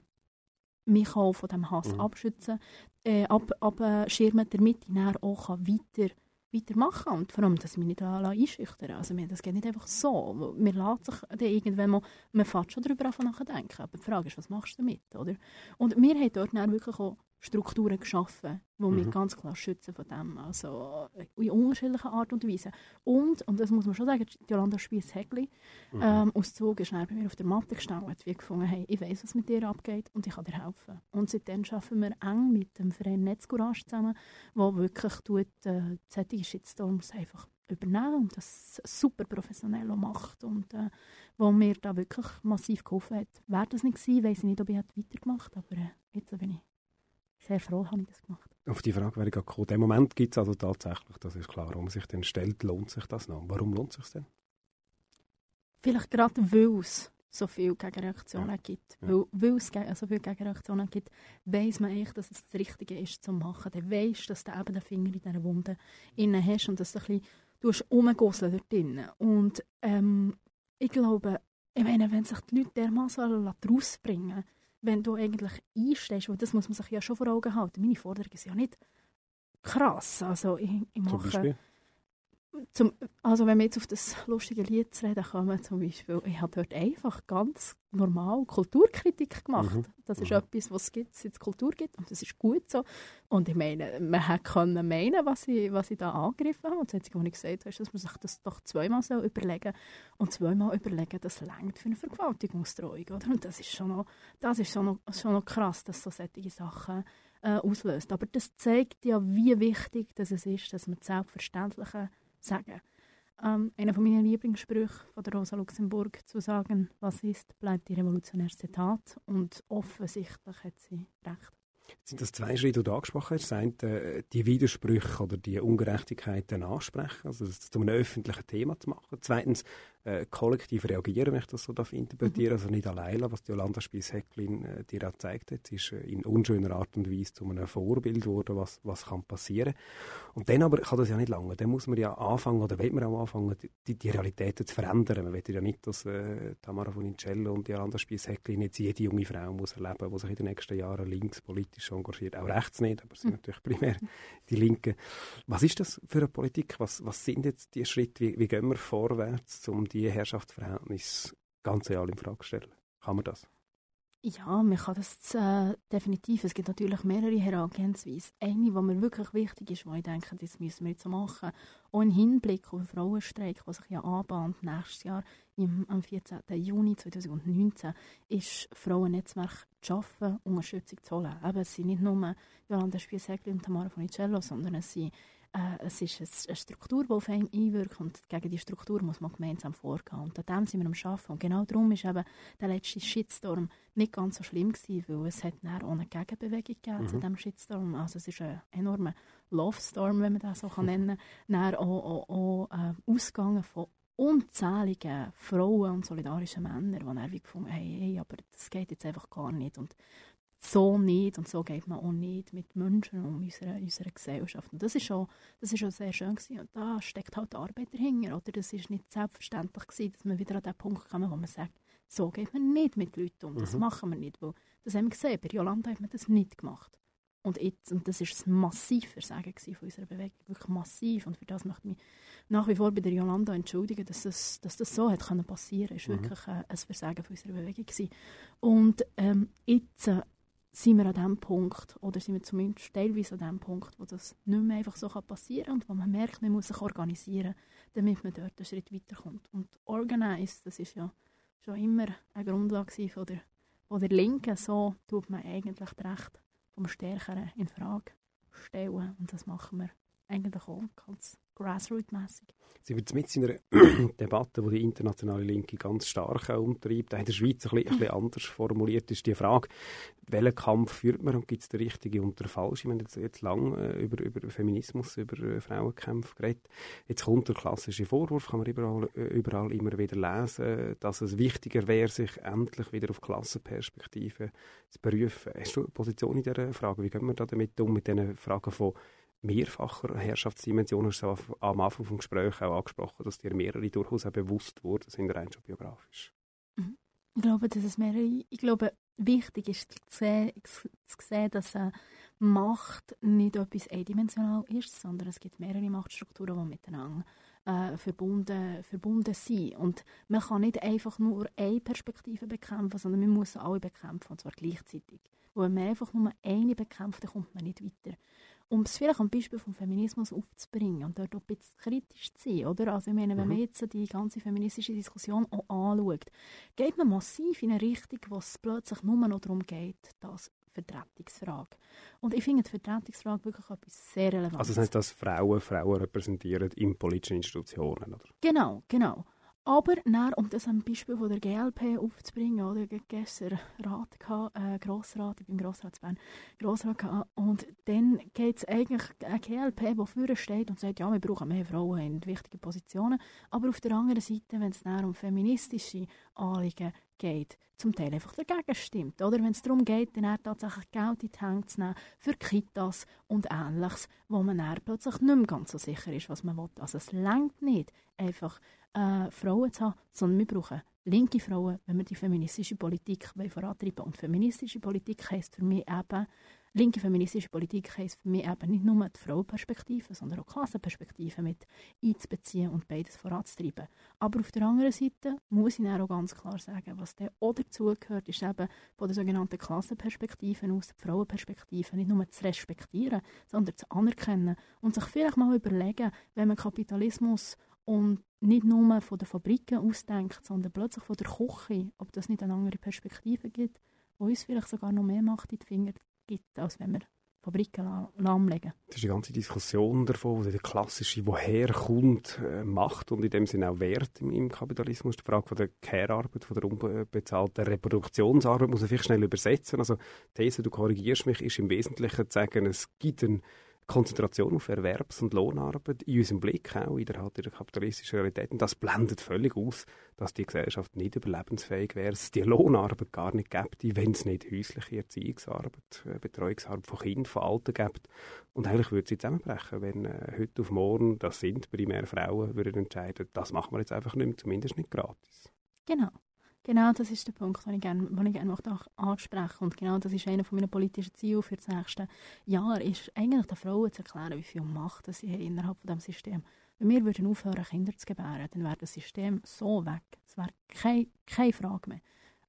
mich auch von diesem Hass mhm. abschützen, äh, ab, abschirmen, damit ich dann auch weiter, weitermachen kann. Und vor allem, dass ich mich nicht einschüchtern lasse. Also, das geht nicht einfach so. Man lässt sich dann irgendwann mal, man fährt schon darüber nachdenken. Aber die Frage ist, was machst du damit? Oder? Und wir haben dort dann wirklich auch Strukturen geschaffen, die mhm. mich ganz klar schützen von dem. Also in unterschiedlicher Art und Weise. Und, und das muss man schon sagen, Jolanda Spiess-Hegglin mhm. ähm, aus Zug ist bei mir auf der Matte gestanden, wie gefunden, hey, ich weiss, was mit dir abgeht und ich kann dir helfen. Und seitdem arbeiten wir eng mit dem Verein Netzcourage zusammen, der wirklich tut, äh, solche Shitstorms einfach übernehmen und das super professionell macht. Und äh, wo mir da wirklich massiv geholfen hat. Wäre das nicht gewesen, weiss ich nicht, ob ich weitergemacht hätte, aber äh, jetzt bin ich sehr froh, habe ich das gemacht. Auf die Frage wäre ich gekommen. Im Moment gibt es also tatsächlich, das ist klar, warum sich denn stellt, lohnt sich das noch. Warum lohnt sich es denn? Vielleicht gerade, weil es so viele Gegenreaktionen ja. gibt. Ja. Weil, weil es ge- so viele Gegenreaktionen gibt, weiss man eigentlich, dass es das Richtige ist, zu machen. Dann weiss, dass du eben den Finger in dieser Wunde innen hast und dass du ein bisschen rumgusseln dort drinnen. Und ähm, ich glaube, ich meine, wenn sich die Leute dermassen rausbringen, wenn du eigentlich einstehst, weil das muss man sich ja schon vor Augen halten. Meine Forderung ist ja nicht krass. Also ich, ich mache, zum Beispiel? Zum, also wenn wir jetzt auf das lustige Lied zu reden kommen, zum Beispiel, ich habe dort einfach ganz normal Kulturkritik gemacht. Mhm. Das ist mhm. etwas, was es gibt, seit es Kultur gibt, und das ist gut so. Und ich meine, man hätte meinen, was ich, was ich da angegriffen habe. Und das Einzige, was ich gesagt habe, ist, dass man sich das doch zweimal so überlegen soll. Und zweimal überlegen, das reicht für eine Vergewaltigungsdrohung. Oder? Und das ist schon noch, das ist schon noch, schon noch krass, dass so solche Sachen äh, auslöst. Aber das zeigt ja, wie wichtig dass es ist, dass man das Selbstverständliche sagen. Ähm, einer von meinen Lieblingssprüchen von der Rosa Luxemburg zu sagen, was ist, bleibt ihr revolutionäres Zitat. Und offensichtlich hat sie recht. Jetzt sind das zwei Schritte, die du angesprochen hast. Das eine, die Widersprüche oder die Ungerechtigkeiten ansprechen, also das zu einem öffentlichen Thema zu machen. Zweitens, äh, kollektiv reagieren, wenn ich das so interpretieren darf. Mhm. Also nicht alleine, was die Jolanda Spiess-Hegglin äh, dir auch gezeigt hat. Sie ist äh, in unschöner Art und Weise zu einem Vorbild geworden, was, was kann passieren. Und dann aber kann das ja nicht lange. Dann muss man ja anfangen, oder will man auch anfangen, die, die Realitäten zu verändern. Man will ja nicht, dass äh, Tamara Funiciello und die Jolanda Spiess-Hegglin jetzt jede junge Frau muss erleben, die sich in den nächsten Jahren linkspolitisch engagiert. Auch rechts nicht, aber es sind natürlich primär die Linken. Was ist das für eine Politik? Was, was sind jetzt die Schritte? Wie, wie gehen wir vorwärts, um die Herrschaftsverhältnisse ganz real in Frage zu stellen? Kann man das? Ja, man kann das äh, definitiv. Es gibt natürlich mehrere Herangehensweisen. Eine, die mir wirklich wichtig ist, wo ich denke, das müssen wir jetzt machen. Auch im Hinblick auf den Frauenstreik, der sich ja anbahnt, nächstes Jahr, im, am vierzehnten Juni zweitausendneunzehn, ist Frauennetzwerk zu schaffen, Unterstützung zu holen. Eben, es sind nicht nur Jolanda Spiess-Hegglin und Tamara Funiciello, sondern es sind Äh, es ist eine Struktur, die auf einen einwirkt, und gegen diese Struktur muss man gemeinsam vorgehen. Und an dem sind wir am Arbeiten. Und genau darum war eben der letzte Shitstorm nicht ganz so schlimm gewesen, weil es hat dann auch eine Gegenbewegung gegeben mhm. zu diesem Shitstorm. Also es ist ein enormer Love-Storm, wenn man das so nennen kann. Dann auch, auch, auch äh, ausgegangen von unzähligen Frauen und solidarischen Männern, die dann gefunden haben, hey, hey, aber das geht jetzt einfach gar nicht. Und so nicht, und so geht man auch nicht mit Menschen um unsere, unsere Gesellschaft. Und das ist schon, das ist schon sehr schön gewesen. Und da steckt halt die Arbeit dahinter, oder? Das ist nicht selbstverständlich gewesen, dass man wieder an den Punkt kommt, wo man sagt, so geht man nicht mit Leuten um, das mhm. machen wir nicht. Weil das haben wir gesehen, bei Jolanda hat man das nicht gemacht. Und, jetzt, und das war ein massives Versagen von unserer Bewegung, wirklich massiv. Und für das möchte ich mich nach wie vor bei der Jolanda entschuldigen, dass das, dass das so hat können passieren. Es war mhm. wirklich ein Versagen von unserer Bewegung gewesen. Und ähm, jetzt äh, sind wir an dem Punkt, oder sind wir zumindest teilweise an dem Punkt, wo das nicht mehr einfach so passieren kann und wo man merkt, man muss sich organisieren, damit man dort einen Schritt weiterkommt. Und «organize», das ist ja schon immer eine Grundlage von der, von der Linken, so tut man eigentlich das Recht vom Stärkeren in Frage stellen, und das machen wir eigentlich auch ganz grassroot-mässig. Sie wird mit in einer Debatte, die die internationale Linke ganz stark umtreibt, in der Schweiz ein bisschen, ein bisschen anders formuliert ist die Frage, welchen Kampf führt man und gibt es den richtigen und den falschen? Wir haben jetzt, jetzt lange über, über Feminismus, über Frauenkämpfe geredet. Jetzt kommt der klassische Vorwurf, kann man überall, überall immer wieder lesen, dass es wichtiger wäre, sich endlich wieder auf Klassenperspektiven zu berufen. Hast du eine Position in dieser Frage? Wie gehen wir da damit um, mit diesen Fragen von mehrfacher Herrschaftsdimension? Hast du am Anfang des Gesprächs auch angesprochen, dass dir mehrere durchaus auch bewusst wurden, sind rein schon biografisch. Mhm. Ich glaube, dass es mehrere, ich glaube, wichtig ist zu sehen, zu sehen, dass äh, Macht nicht etwas eindimensional ist, sondern es gibt mehrere Machtstrukturen, die miteinander äh, verbunden, verbunden sind. Und man kann nicht einfach nur eine Perspektive bekämpfen, sondern man muss alle bekämpfen, und zwar gleichzeitig. Und wenn man einfach nur eine bekämpft, dann kommt man nicht weiter. Um es vielleicht am Beispiel vom Feminismus aufzubringen und dort auch ein bisschen kritisch zu sein, oder? Also ich meine, wenn man jetzt die ganze feministische Diskussion auch anschaut, geht man massiv in eine Richtung, wo es plötzlich nur noch darum geht, dass Vertretungsfrage. Und ich finde die Vertretungsfrage wirklich etwas sehr relevant. Also das heißt, dass Frauen Frauen repräsentieren in politischen Institutionen, oder? Genau, genau. Aber dann, um das am Beispiel von der G L P aufzubringen, oder gestern Rat hatte, äh, Grossrat, ich bin Grossrat Bern, Grossrat hatte, und dann geht es eigentlich eine G L P, die vorne steht und sagt, ja, wir brauchen mehr Frauen in wichtigen Positionen, aber auf der anderen Seite, wenn es dann um feministische Anliegen geht, zum Teil einfach dagegen stimmt. Oder wenn es darum geht, dann tatsächlich Geld in die Hände zu nehmen für Kitas und Ähnliches, wo man dann plötzlich nicht mehr ganz so sicher ist, was man will. Also es reicht nicht, einfach äh, Frauen zu haben, sondern wir brauchen linke Frauen, wenn wir die feministische Politik vorantreiben wollen. Und feministische Politik heisst für mich eben, linke feministische Politik heisst für mich eben nicht nur die Frauenperspektive, sondern auch die Klassenperspektive mit einzubeziehen und beides voranzutreiben. Aber auf der anderen Seite muss ich dann auch ganz klar sagen, was dann auch dazugehört, ist eben von der sogenannten Klassenperspektive aus, die Frauenperspektive nicht nur zu respektieren, sondern zu anerkennen und sich vielleicht mal überlegen, wenn man Kapitalismus und nicht nur von den Fabriken ausdenkt, sondern plötzlich von der Küche, ob das nicht eine andere Perspektive gibt, die uns vielleicht sogar noch mehr Macht in die Finger gibt, als wenn wir Fabriken lahmlegen. Das ist die ganze Diskussion davon, die klassische, woher kommt Macht und in dem Sinne auch Wert im Kapitalismus. Die Frage von der Care-Arbeit, von der unbezahlten Reproduktionsarbeit, muss man vielleicht schnell übersetzen. Also die These, du korrigierst mich, ist im Wesentlichen zu sagen, es gibt einen Konzentration auf Erwerbs- und Lohnarbeit in unserem Blick, auch in der, in der kapitalistischen Realität. Und das blendet völlig aus, dass die Gesellschaft nicht überlebensfähig wäre, es die Lohnarbeit gar nicht gäbe, wenn es nicht häusliche Erziehungsarbeit, Betreuungsarbeit von Kindern, von Alten gäbe. Und eigentlich würde sie zusammenbrechen, wenn äh, heute auf morgen, das sind primär Frauen, würden entscheiden, das machen wir jetzt einfach nicht mehr, zumindest nicht gratis. Genau. Genau, das ist der Punkt, den ich gerne, den ich gerne ansprechen möchte. Und genau das ist einer meiner politischen Ziele für das nächste Jahr, ist eigentlich den Frauen zu erklären, wie viel Macht sie innerhalb von diesem System haben. Wenn wir würden aufhören, Kinder zu gebären, dann wäre das System so weg. Es wäre keine, keine Frage mehr.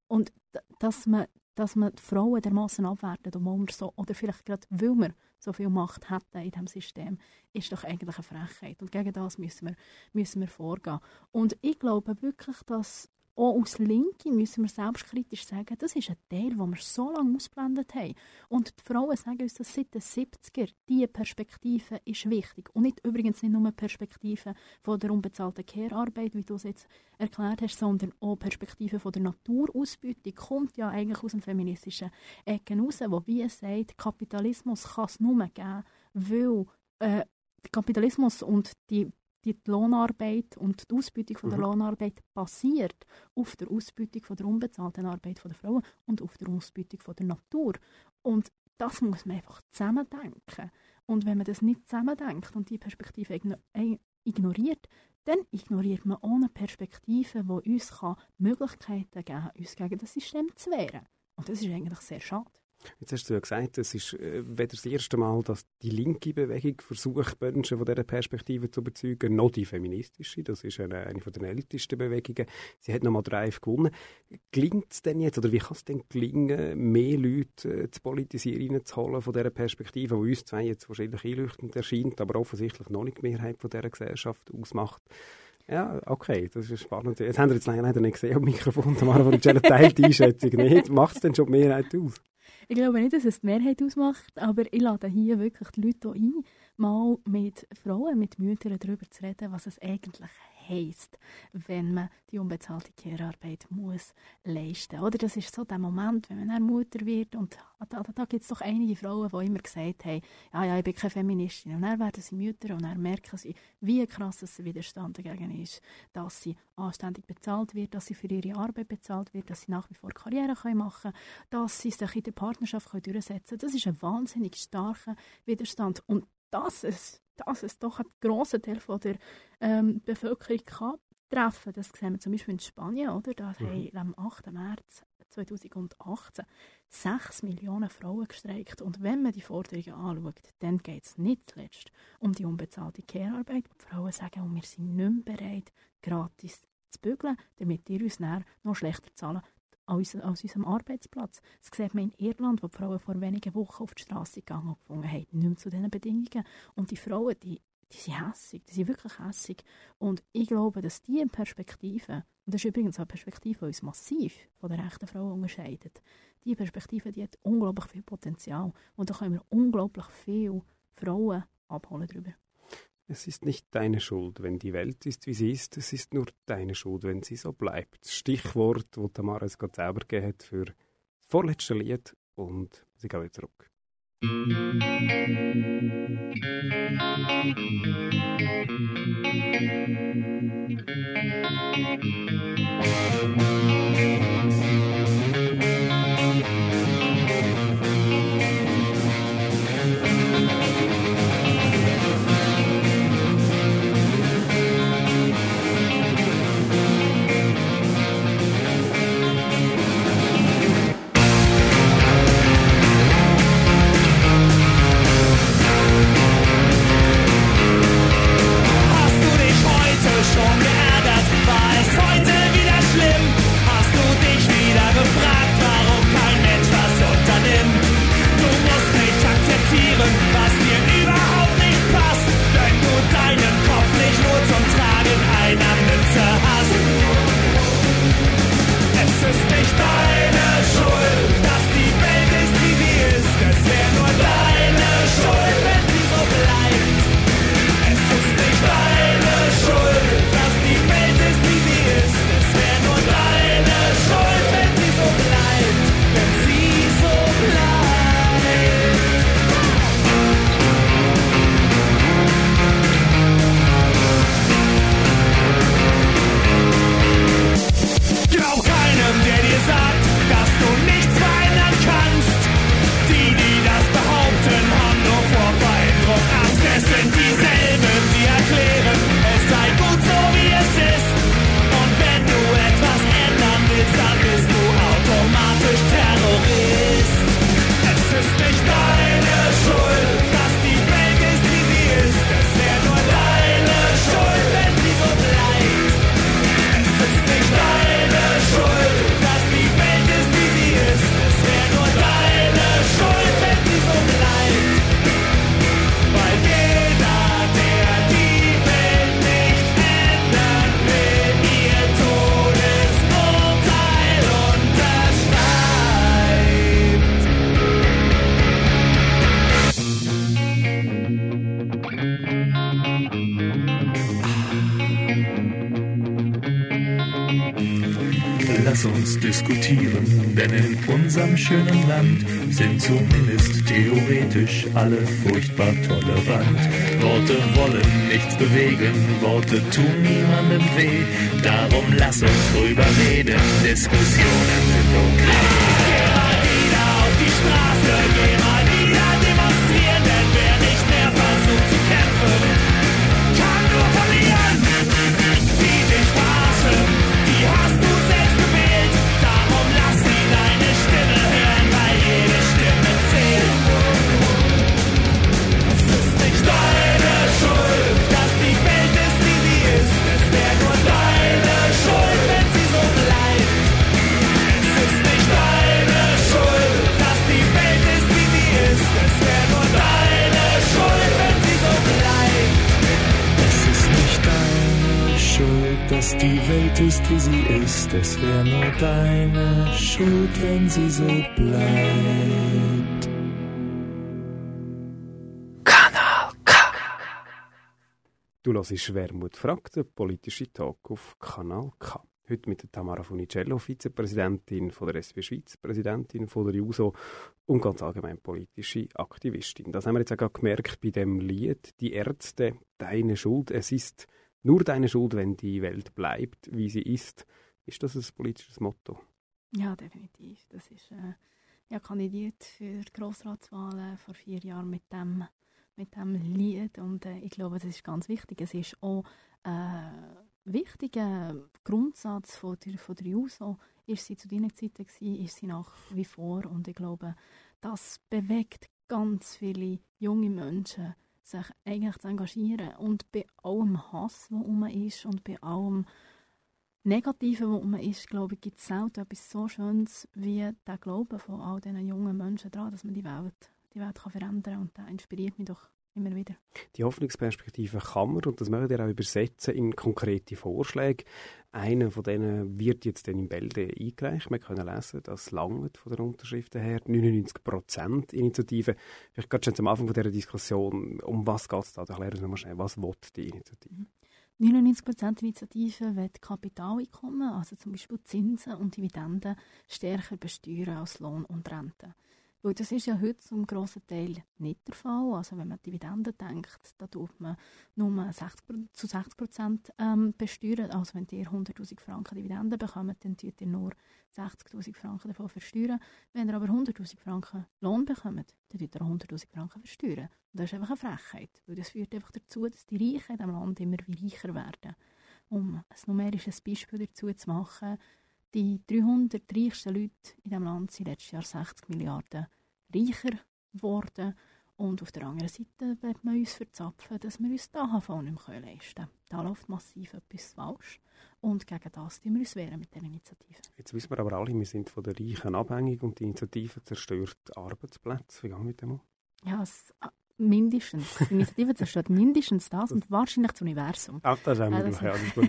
Und dass man, dass man die Frauen dermassen abwertet, und so, oder vielleicht gerade, weil wir so viel Macht hätten in diesem System, ist doch eigentlich eine Frechheit. Und gegen das müssen wir, müssen wir vorgehen. Und ich glaube wirklich, dass auch aus Linke müssen wir selbstkritisch sagen, das ist ein Teil, den wir so lange ausblendet haben. Und die Frauen sagen uns, dass seit den siebziger diese Perspektive ist wichtig. Und nicht, übrigens nicht nur die Perspektive von der unbezahlten Care-Arbeit, wie du es jetzt erklärt hast, sondern auch die Perspektive von der Naturausbeutung kommt ja eigentlich aus dem feministischen Ecken raus, wo, wie es sagt, Kapitalismus kann es nur geben, weil äh, Kapitalismus und die Die Lohnarbeit und die Ausbeutung von der mhm. Lohnarbeit basiert auf der Ausbeutung von der unbezahlten Arbeit von der Frauen und auf der Ausbeutung von der Natur. Und das muss man einfach zusammendenken. Und wenn man das nicht zusammendenkt und die Perspektive ignoriert, dann ignoriert man ohne Perspektive, die uns kann Möglichkeiten geben kann, uns gegen das System zu wehren. Und das ist eigentlich sehr schade. Jetzt hast du ja gesagt, es ist äh, weder das erste Mal, dass die linke Bewegung versucht, Menschen von dieser Perspektive zu überzeugen, noch die feministische. Das ist eine, eine von den ältesten Bewegungen. Sie hat nochmal Drive gewonnen. Gelingt es denn jetzt, oder wie kann es denn gelingen, mehr Leute äh, zu politisieren, reinzuholen von dieser Perspektive, die uns zwei jetzt wahrscheinlich einleuchtend erscheint, aber offensichtlich noch nicht die Mehrheit von dieser Gesellschaft ausmacht? Ja, okay, das ist spannend. Jetzt haben wir jetzt leider nicht gesehen am Mikrofon, Tamara Funiciello teilt die Einschätzung nicht. Macht es denn schon die Mehrheit aus? Ich glaube nicht, dass es die Mehrheit ausmacht, aber ich lade hier wirklich die Leute ein, mal mit Frauen, mit Müttern darüber zu reden, was es eigentlich heisst, wenn man die unbezahlte Care-Arbeit muss leisten muss. Oder das ist so der Moment, wenn man dann Mutter wird, und da, da, da gibt es doch einige Frauen, die immer gesagt haben, ja, ja, ich bin keine Feministin. Und dann werden sie Mütter und dann merken sie, wie krass der Widerstand dagegen ist, dass sie anständig bezahlt wird, dass sie für ihre Arbeit bezahlt wird, dass sie nach wie vor Karriere machen können, dass sie sich in der Partnerschaft durchsetzen können. Das ist ein wahnsinnig starker Widerstand. Und dass es, dass es doch einen grossen Teil von der ähm, Bevölkerung kann treffen. Das sehen wir zum Beispiel in Spanien, oder? Da mhm. haben am achten März zweitausendachtzehn sechs Millionen Frauen gestreikt. Und wenn man die Forderungen anschaut, dann geht es nicht zuletzt um die unbezahlte Care-Arbeit. Die Frauen sagen, oh, wir sind nicht mehr bereit, gratis zu bügeln, damit ihr uns nachher noch schlechter zahlen aus unserem Arbeitsplatz. Das sieht man in Irland, wo die Frauen vor wenigen Wochen auf die Straße gegangen und gefunden haben, nicht mehr zu diesen Bedingungen. Und die Frauen, die, die sind hässig, die sind wirklich hässig. Und ich glaube, dass diese Perspektive, und das ist übrigens eine Perspektive, die uns massiv von der rechten Frau unterscheidet, diese Perspektive, die hat unglaublich viel Potenzial. Und da können wir unglaublich viele Frauen abholen darüber. Es ist nicht deine Schuld, wenn die Welt ist, wie sie ist. Es ist nur deine Schuld, wenn sie so bleibt. Stichwort, das Tamara es gerade selber gegeben hat für das vorletzte Lied. Und sie geht wieder zurück. Lass uns diskutieren, denn in unserem schönen Land sind zumindest theoretisch alle furchtbar tolerant. Worte wollen nichts bewegen, Worte tun niemandem weh, darum lass uns drüber reden, Diskussionen sind okay. Geh mal wieder auf die Straße, geh mal wieder demonstrieren, denn wer nicht mehr versucht zu kämpfen, kann nur verlieren. Die dich verarschen, die hast du selbst gewählt, darum lass sie deine Stimme hören, weil jede Stimme zählt. Es ist nicht deine Schuld, dass die Welt ist, wie sie ist, es wäre nur deine Schuld, wenn sie so bleibt. Es ist nicht deine Schuld, dass die Welt ist, wie sie ist, es wäre nur deine Schuld, wenn sie so bleibt. Es ist nicht deine Schuld, dass die Welt ist, wie sie ist, es wäre nur deine Schuld, wenn sie so bleibt. Kanal K. Du hörst Wermut fragt, den politischen Talk auf Kanal K. Heute mit der Tamara Funiciello, Vizepräsidentin von der S P Schweiz, Präsidentin von der Juso und ganz allgemein politische Aktivistin. Das haben wir jetzt auch gerade gemerkt bei dem Lied «Die Ärzte, deine Schuld». Es ist nur deine Schuld, wenn die Welt bleibt, wie sie ist. Ist das ein politisches Motto? Ja, definitiv. Das ist äh, ja kandidiert für die Grossratswahlen vor vier Jahren mit dem, mit dem Lied. Und äh, ich glaube, das ist ganz wichtig. Es ist auch äh, wichtiger Grundsatz von der, von der Juso ist sie zu deiner Zeit gewesen, ist sie nach wie vor. Und ich glaube, das bewegt ganz viele junge Menschen, sich eigentlich zu engagieren. Und bei allem Hass, der um ist und bei allem Negativen, der um ist, glaube ich, gibt es selten etwas so Schönes wie der Glaube von all diesen jungen Menschen daran, dass man die Welt, die Welt kann verändern kann. Und das inspiriert mich doch immer wieder. Die Hoffnungsperspektive kann man, und das möchten wir auch übersetzen, in konkrete Vorschläge. Einer von denen wird jetzt in Bälde eingereicht. Wir können lesen, dass langt von der Unterschriften her neunundneunzig Prozent Initiative. Vielleicht gerade schon am Anfang dieser Diskussion, um was geht es da? Erklären Sie nochmal schnell, was will die Initiative? neunundneunzig Prozent Initiative will Kapitaleinkommen, also zum Beispiel Zinsen und Dividenden, stärker besteuern als Lohn und Rente. Weil das ist ja heute zum grossen Teil nicht der Fall. Also wenn man Dividenden denkt, da tut man nur sechzig, zu sechzig Prozent ähm, besteuern. Also wenn ihr hunderttausend Franken Dividenden bekommt, dann tut ihr nur sechzigtausend Franken davon versteuern. Wenn ihr aber hunderttausend Franken Lohn bekommt, dann tut ihr hunderttausend Franken versteuern. Und das ist einfach eine Frechheit. Weil das führt einfach dazu, dass die Reichen in diesem Land immer wie reicher werden. Um ein numerisches Beispiel dazu zu machen: Die dreihundert reichsten Leute in diesem Land sind letztes Jahr sechzig Milliarden reicher geworden. Und auf der anderen Seite wird man uns verzapfen, dass wir uns die A H V nicht mehr leisten können. Da läuft massiv etwas falsch. Und gegen das tun wir uns wehren mit dieser Initiative. Jetzt wissen wir aber alle, wir sind von den Reichen abhängig und die Initiative zerstört Arbeitsplätze. Wie geht es mit dem? Ja, es, mindestens. Die Initiative zerstört mindestens das und wahrscheinlich das Universum. Ach, das haben wir also, ja, das ist gut.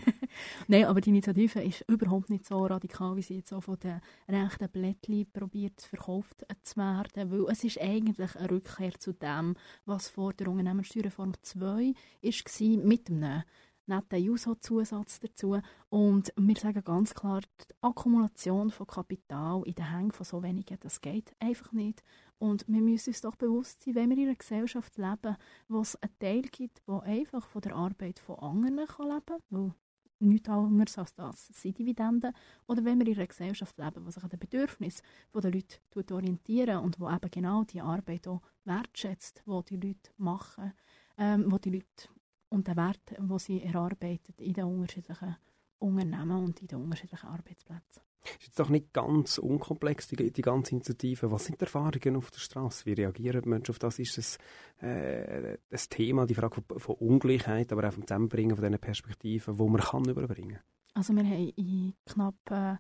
Nein, aber die Initiative ist überhaupt nicht so radikal, wie sie jetzt auch von den rechten Blättchen probiert verkauft zu werden, weil es ist eigentlich eine Rückkehr zu dem, was vor der Unternehmenssteuerreform zwei war, mit einem netten Juso-Zusatz dazu. Und wir sagen ganz klar, die Akkumulation von Kapital in den Händen von so wenigen, das geht einfach nicht. Und wir müssen uns doch bewusst sein, wenn wir in einer Gesellschaft leben, wo es einen Teil gibt, der einfach von der Arbeit von anderen leben kann, weil nichts anderes als das sind Dividenden. Oder wenn wir in einer Gesellschaft leben, die sich an den Bedürfnissen der Leute orientieren und die eben genau die Arbeit auch wertschätzt, die die Leute machen, ähm, wo die Leute und den Wert, den sie erarbeiten in den unterschiedlichen Unternehmen und in den unterschiedlichen Arbeitsplätzen. Das ist jetzt doch nicht ganz unkomplex, die, die ganze Initiative. Was sind die Erfahrungen auf der Straße? Wie reagieren die Menschen auf das? Ist es äh, ein Thema, die Frage von, von Ungleichheit, aber auch vom Zusammenbringen von diesen Perspektiven, die man kann überbringen kann? Also wir haben in knapp äh,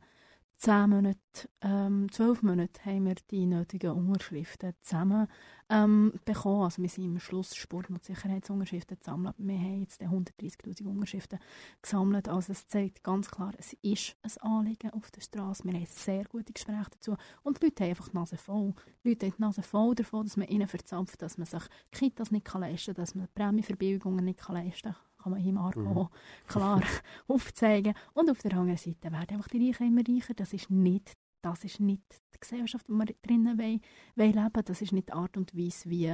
zehn Monaten, ähm, zwölf Monaten haben wir die nötigen Unterschriften zusammen ähm, bekommen. Also wir sind im Schlusssport mit Sicherheitsunterschriften gesammelt. Wir haben jetzt hundertdreissigtausend Unterschriften gesammelt. Also das zeigt ganz klar, es ist ein Anliegen auf der Straße. Wir haben sehr gute Gespräche dazu. Und die Leute haben einfach die Nase voll. Die Leute haben die Nase voll davon, dass man ihnen verzapft, dass man sich Kitas nicht leisten kann, dass man Prämienverbilligungen nicht leisten kann. kann man hier im Aargau mhm. klar aufzeigen. Und auf der anderen Seite werden einfach die Reichen immer reicher. Das ist nicht, das ist nicht die Gesellschaft, in der wir drinnen wollen, wollen leben. Das ist nicht die Art und Weise, wie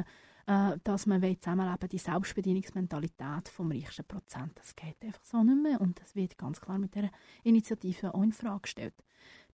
äh, dass man zusammenleben will. Die Selbstbedienungsmentalität vom reichsten Prozent, das geht einfach so nicht mehr. Und das wird ganz klar mit dieser Initiative auch in Frage gestellt.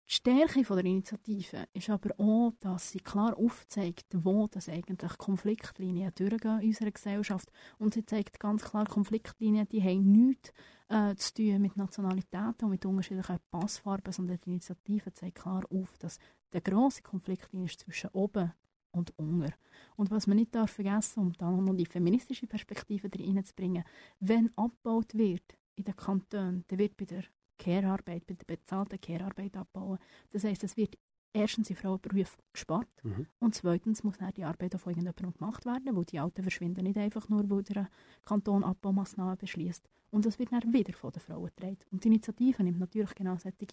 Die Stärke von der Initiative ist aber auch, dass sie klar aufzeigt, wo das eigentlich Konfliktlinien durchgehen in unserer Gesellschaft. Und sie zeigt ganz klar, Konfliktlinien, die haben nichts äh, zu tun mit Nationalitäten und mit unterschiedlichen Passfarben, sondern die Initiative zeigt klar auf, dass der grosse Konfliktlinie ist zwischen oben und unten. Und was man nicht darf vergessen, um da noch die feministische Perspektive reinzubringen, wenn abgebaut wird in den Kantonen, dann wird bei der Care-Arbeit, bei der bezahlten Care-Arbeit abbauen. Das heisst, es wird erstens in Frauenberufen gespart mhm. und zweitens muss dann die Arbeit auf irgendjemandem gemacht werden, weil die Alten verschwinden nicht einfach nur, weil der Kanton Abbaumaßnahmen beschließt. Und das wird dann wieder von den Frauen getragen. Und die Initiative nimmt natürlich genau solche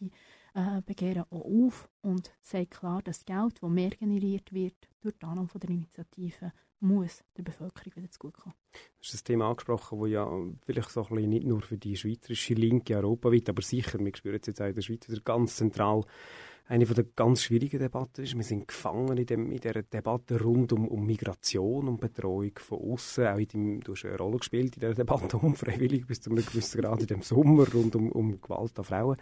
äh, Begehren auch auf und sagt klar, dass Geld, das mehr generiert wird, durch die Annahme der Initiative muss der Bevölkerung wieder zugutekommen. Das ist ein Thema angesprochen, das ja vielleicht so ein bisschen nicht nur für die schweizerische Linke europaweit, aber sicher, wir spüren es jetzt auch in der Schweiz wieder ganz zentral, eine der ganz schwierigen Debatten ist. Wir sind gefangen in, dem, in dieser Debatte rund um, um Migration und Betreuung von außen. Auch in dem, du hast eine Rolle gespielt in dieser Debatte, unfreiwillig bis zu einem gewissen Grad in dem Sommer rund um, um Gewalt an Frauen.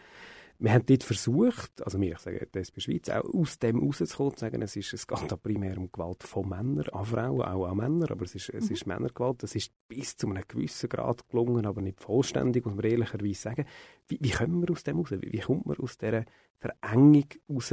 Wir haben dort versucht, also wir, ich sage das bei Schweiz, auch aus dem rauszukommen, zu sagen, es, ist, es geht da primär um Gewalt von Männern an Frauen, auch an Männer, aber es ist, es ist Männergewalt. Das ist bis zu einem gewissen Grad gelungen, aber nicht vollständig, muss man ehrlicherweise sagen. Wie, wie kommen wir aus dem raus? Wie, wie kommt man aus dieser Verengung raus?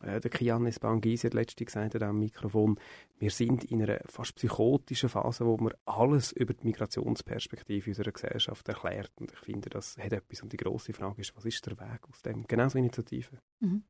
Äh, der Kijan Espahangizi hat letztens gesagt, an diesem Mikrofon, wir sind in einer fast psychotischen Phase, wo man alles über die Migrationsperspektive unserer Gesellschaft erklärt. Und ich finde, das hat etwas. Und die grosse Frage ist, was ist der Weg aus dem? Genau so Initiativen. Mhm.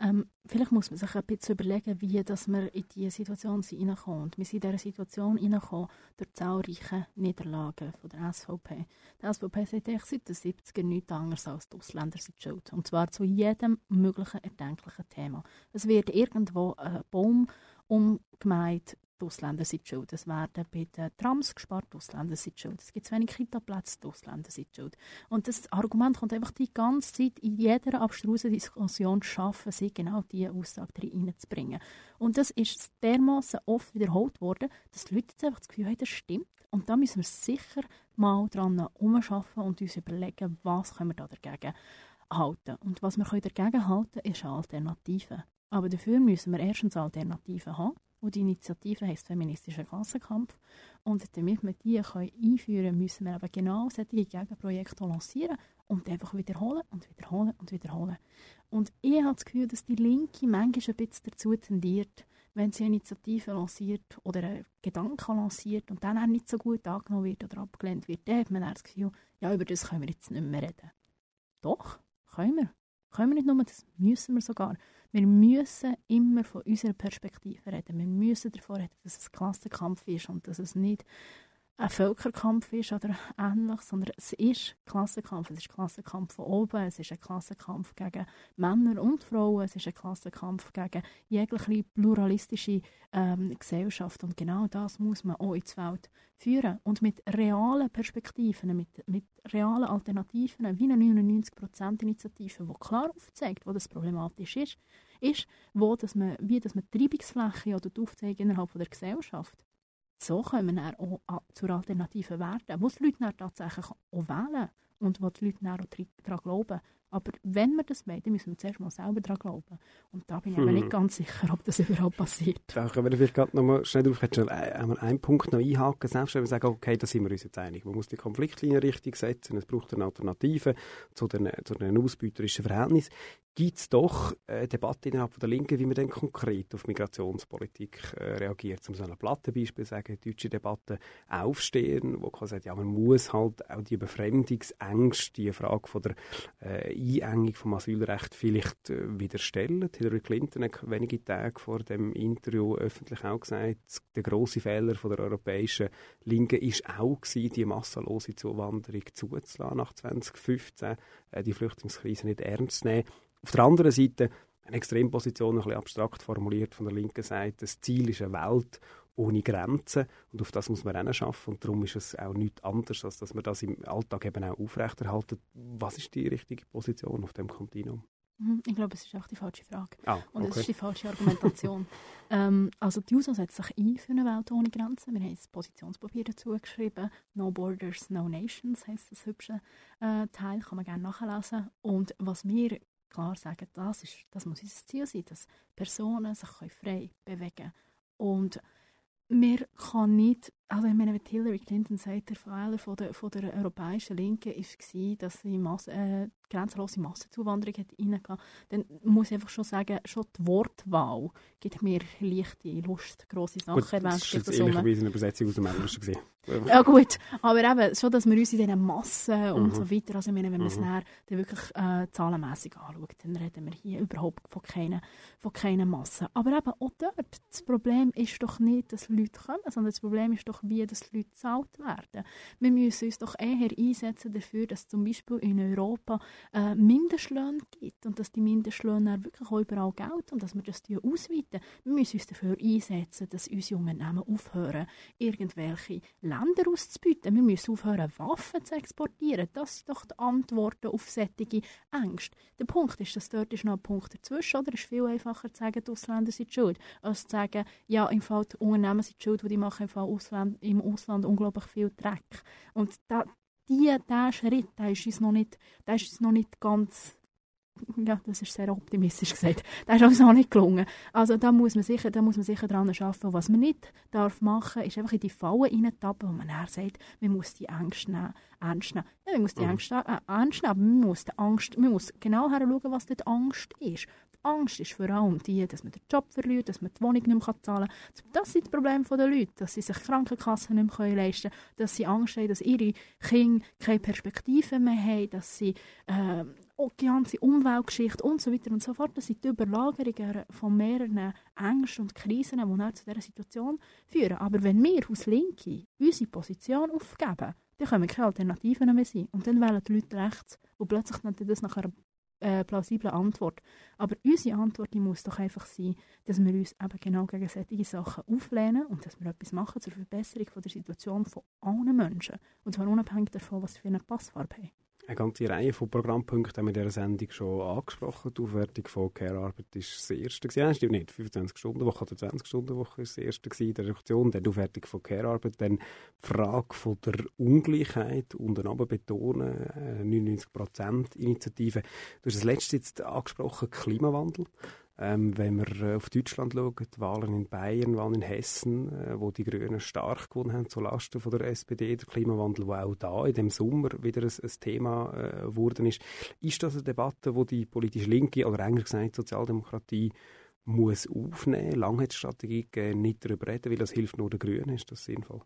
Ähm, vielleicht muss man sich ein bisschen überlegen, wie dass wir in diese Situation hineinkommen. Und wir sind in dieser Situation hineingekommen durch zahlreiche Niederlagen von der S V P. Die S V P sagt eigentlich seit den siebziger nichts anderes als die Ausländer sind die Schuld. Und zwar zu jedem möglichen erdenklichen Thema. Es wird irgendwo ein Baum umgemäht, die Ausländer sind die Schuld. Es werden bei den Trams gespart, die Ausländer sind die Schuld. Es gibt zu wenig Kita-Plätze, die Ausländer sind die Schuld. Und das Argument kommt einfach die ganze Zeit in jeder abstrusen Diskussion schaffen, sie genau diese Aussage reinzubringen. Und das ist dermaßen oft wiederholt worden, dass die Leute jetzt einfach das Gefühl haben, das stimmt. Und da müssen wir sicher mal dran herumschaffen und uns überlegen, was können wir da dagegen halten. Und was wir dagegen halten können, ist eine Alternative. Aber dafür müssen wir erstens Alternativen haben. Und die Initiative heisst feministischer Klassenkampf. Und damit wir die einführen können, müssen wir eben genau solche Gegenprojekte lancieren und einfach wiederholen und wiederholen und wiederholen. Und ich habe das Gefühl, dass die Linke manchmal ein bisschen dazu tendiert, wenn sie eine Initiative lanciert oder einen Gedanken lanciert und dann nicht so gut angenommen wird oder abgelehnt wird, dann hat man dann das Gefühl, ja, über das können wir jetzt nicht mehr reden. Doch, können wir. Können wir nicht nur, das müssen wir sogar. Wir müssen immer von unserer Perspektive reden. Wir müssen davon reden, dass es ein Klassenkampf ist und dass es nicht ein Völkerkampf ist oder ähnlich, sondern es ist Klassenkampf. Es ist ein Klassenkampf von oben, es ist ein Klassenkampf gegen Männer und Frauen, es ist ein Klassenkampf gegen jegliche pluralistische ähm, Gesellschaft. Und genau das muss man auch in die Welt führen. Und mit realen Perspektiven, mit, mit realen Alternativen, wie eine neunundneunzig Prozent Initiative, die klar aufzeigt, wo das problematisch ist, ist, wo dass man, wie dass man die Treibungsfläche oder die Aufzeige innerhalb von der Gesellschaft. So können wir auch zur Alternative werden, wo die Leute dann tatsächlich auch wählen und wo die Leute dann auch daran glauben. Aber wenn wir das wollen, müssen wir zuerst mal selber daran glauben. Und da bin ich hm. mir nicht ganz sicher, ob das überhaupt passiert. Da können wir vielleicht gerade noch mal schnell drauf schnell einen Punkt noch einhaken. Selbst wenn wir sagen, okay, da sind wir uns jetzt einig. Man muss die Konfliktlinie richtig setzen, es braucht eine Alternative zu den, zu den ausbeuterischen Verhältnissen. Gibt es doch eine Debatte innerhalb der Linken, wie man denn konkret auf Migrationspolitik äh, reagiert? Zum so einem Plattenbeispiel sagen, die deutsche Debatte aufstehen, wo man sagt, ja, man muss halt auch die Befremdungsängste, die Frage von der äh, Einengung vom Asylrecht vielleicht äh, wieder stellen. Hillary Clinton hat wenige Tage vor dem Interview öffentlich auch gesagt, der grosse Fehler von der europäischen Linken war auch gewesen, die massenlose Zuwanderung zuzulassen nach zwanzig fünfzehn, äh, die Flüchtlingskrise nicht ernst zu nehmen. Auf der anderen Seite eine Extremposition, ein bisschen abstrakt formuliert von der Linken Seite, das Ziel ist eine Welt, ohne Grenzen. Und auf das muss man auch arbeiten. Und darum ist es auch nichts anderes, als dass man das im Alltag eben auch aufrechterhalten. Was ist die richtige Position auf dem Kontinuum? Ich glaube, es ist auch die falsche Frage. Ah, okay. Und es ist die falsche Argumentation. ähm, also die Juso setzt sich ein für eine Welt ohne Grenzen. Wir haben das Positionspapier dazu geschrieben. «No Borders, No Nations» heisst das hübsche äh, Teil. Kann man gerne nachlesen. Und was wir klar sagen, das, ist, das muss unser Ziel sein, dass Personen sich frei bewegen können. Und wir kann nicht, also ich meine, Hillary Clinton sagt, der Fehler von der, von der europäischen Linken war, dass sie Masse, äh, grenzenlose Massenzuwanderung hineingab. Dann muss ich einfach schon sagen, schon die Wortwahl gibt mir leichte Lust, grosse Sachen. Gut, das ist jetzt ehrlicherweise eine Übersetzung aus dem Englischen. Ja gut, aber eben schon, dass wir uns in diesen Massen und mhm. so weiter, also ich meine, wenn man es mhm. dann wirklich äh, zahlenmässig anschaut, dann reden wir hier überhaupt von keinen von keine Massen. Aber eben auch dort, das Problem ist doch nicht, dass Leute kommen, sondern das Problem ist doch, wie dass Leute bezahlt werden. Wir müssen uns doch eher einsetzen dafür, dass es zum Beispiel in Europa äh, Mindestlöhne gibt und dass die Mindestlöhne wirklich auch überall gelten und dass wir das ausweiten. Wir müssen uns dafür einsetzen, dass unsere Unternehmen aufhören, irgendwelche Länder auszubeuten. Wir müssen aufhören, Waffen zu exportieren. Das sind doch die Antworten auf solche Ängste. Der Punkt ist, dass dort ist noch ein Punkt dazwischen, oder? Es ist viel einfacher zu sagen, die Ausländer sind schuld, als zu sagen, ja, im Fall die Unternehmen sind schuld, die, die machen im Fall Ausländer im Ausland unglaublich viel Dreck. Und da, die, dieser Schritt, der ist uns noch nicht, der ist uns noch nicht ganz, ja, das ist sehr optimistisch gesagt, der ist uns noch nicht gelungen. Also da muss man sicher, da muss man sicher dran arbeiten. Und was man nicht darf machen, ist einfach in die Fallen hineintappen, wo man dann sagt, man muss die Angst nehmen, ernst nehmen. Ja, man muss die Angst äh, ernst nehmen, man muss die Angst, man muss genau hinschauen, was die Angst ist. Angst ist vor allem die, dass man den Job verliert, dass man die Wohnung nicht mehr zahlen kann. Das sind die Probleme der Leute, dass sie sich Krankenkassen nicht mehr leisten können, dass sie Angst haben, dass ihre Kinder keine Perspektive mehr haben, dass sie äh, die ganze Umweltgeschichte und so weiter und so fort. Das sind die Überlagerungen von mehreren Ängsten und Krisen, die auch zu dieser Situation führen. Aber wenn wir als Linke unsere Position aufgeben, dann können wir keine Alternativen mehr sein. Und dann wählen die Leute rechts und plötzlich das nachher Äh, plausible Antwort. Aber unsere Antwort die muss doch einfach sein, dass wir uns eben genau gegen solche Sachen auflehnen und dass wir etwas machen zur Verbesserung von der Situation von allen Menschen. Und zwar unabhängig davon, was sie für eine Passfarbe haben. Eine ganze Reihe von Programmpunkten haben wir in dieser Sendung schon angesprochen. Die Aufwertung von Care-Arbeit war das erste. Nein, stimmt nicht. fünfundzwanzig-Stunden-Woche oder zwanzig-Stunden-Woche war das erste. Die Reduktion, dann die Aufwertung von Care-Arbeit, dann die Frage von der Ungleichheit unten runter betonen, neunundneunzig Prozent Initiative. Du hast das letzte jetzt angesprochen, Klimawandel. Ähm, wenn wir auf Deutschland schauen, die Wahlen in Bayern, Wahlen in Hessen, äh, wo die Grünen stark gewonnen haben, zulasten von der S P D, der Klimawandel, der auch da in dem Sommer wieder ein, ein Thema geworden äh, ist. Ist das eine Debatte, die die politische Linke, oder enger gesagt Sozialdemokratie, muss aufnehmen? Lange hat die Strategie gegeben, nicht darüber reden, weil das hilft nur den Grünen. Ist das sinnvoll?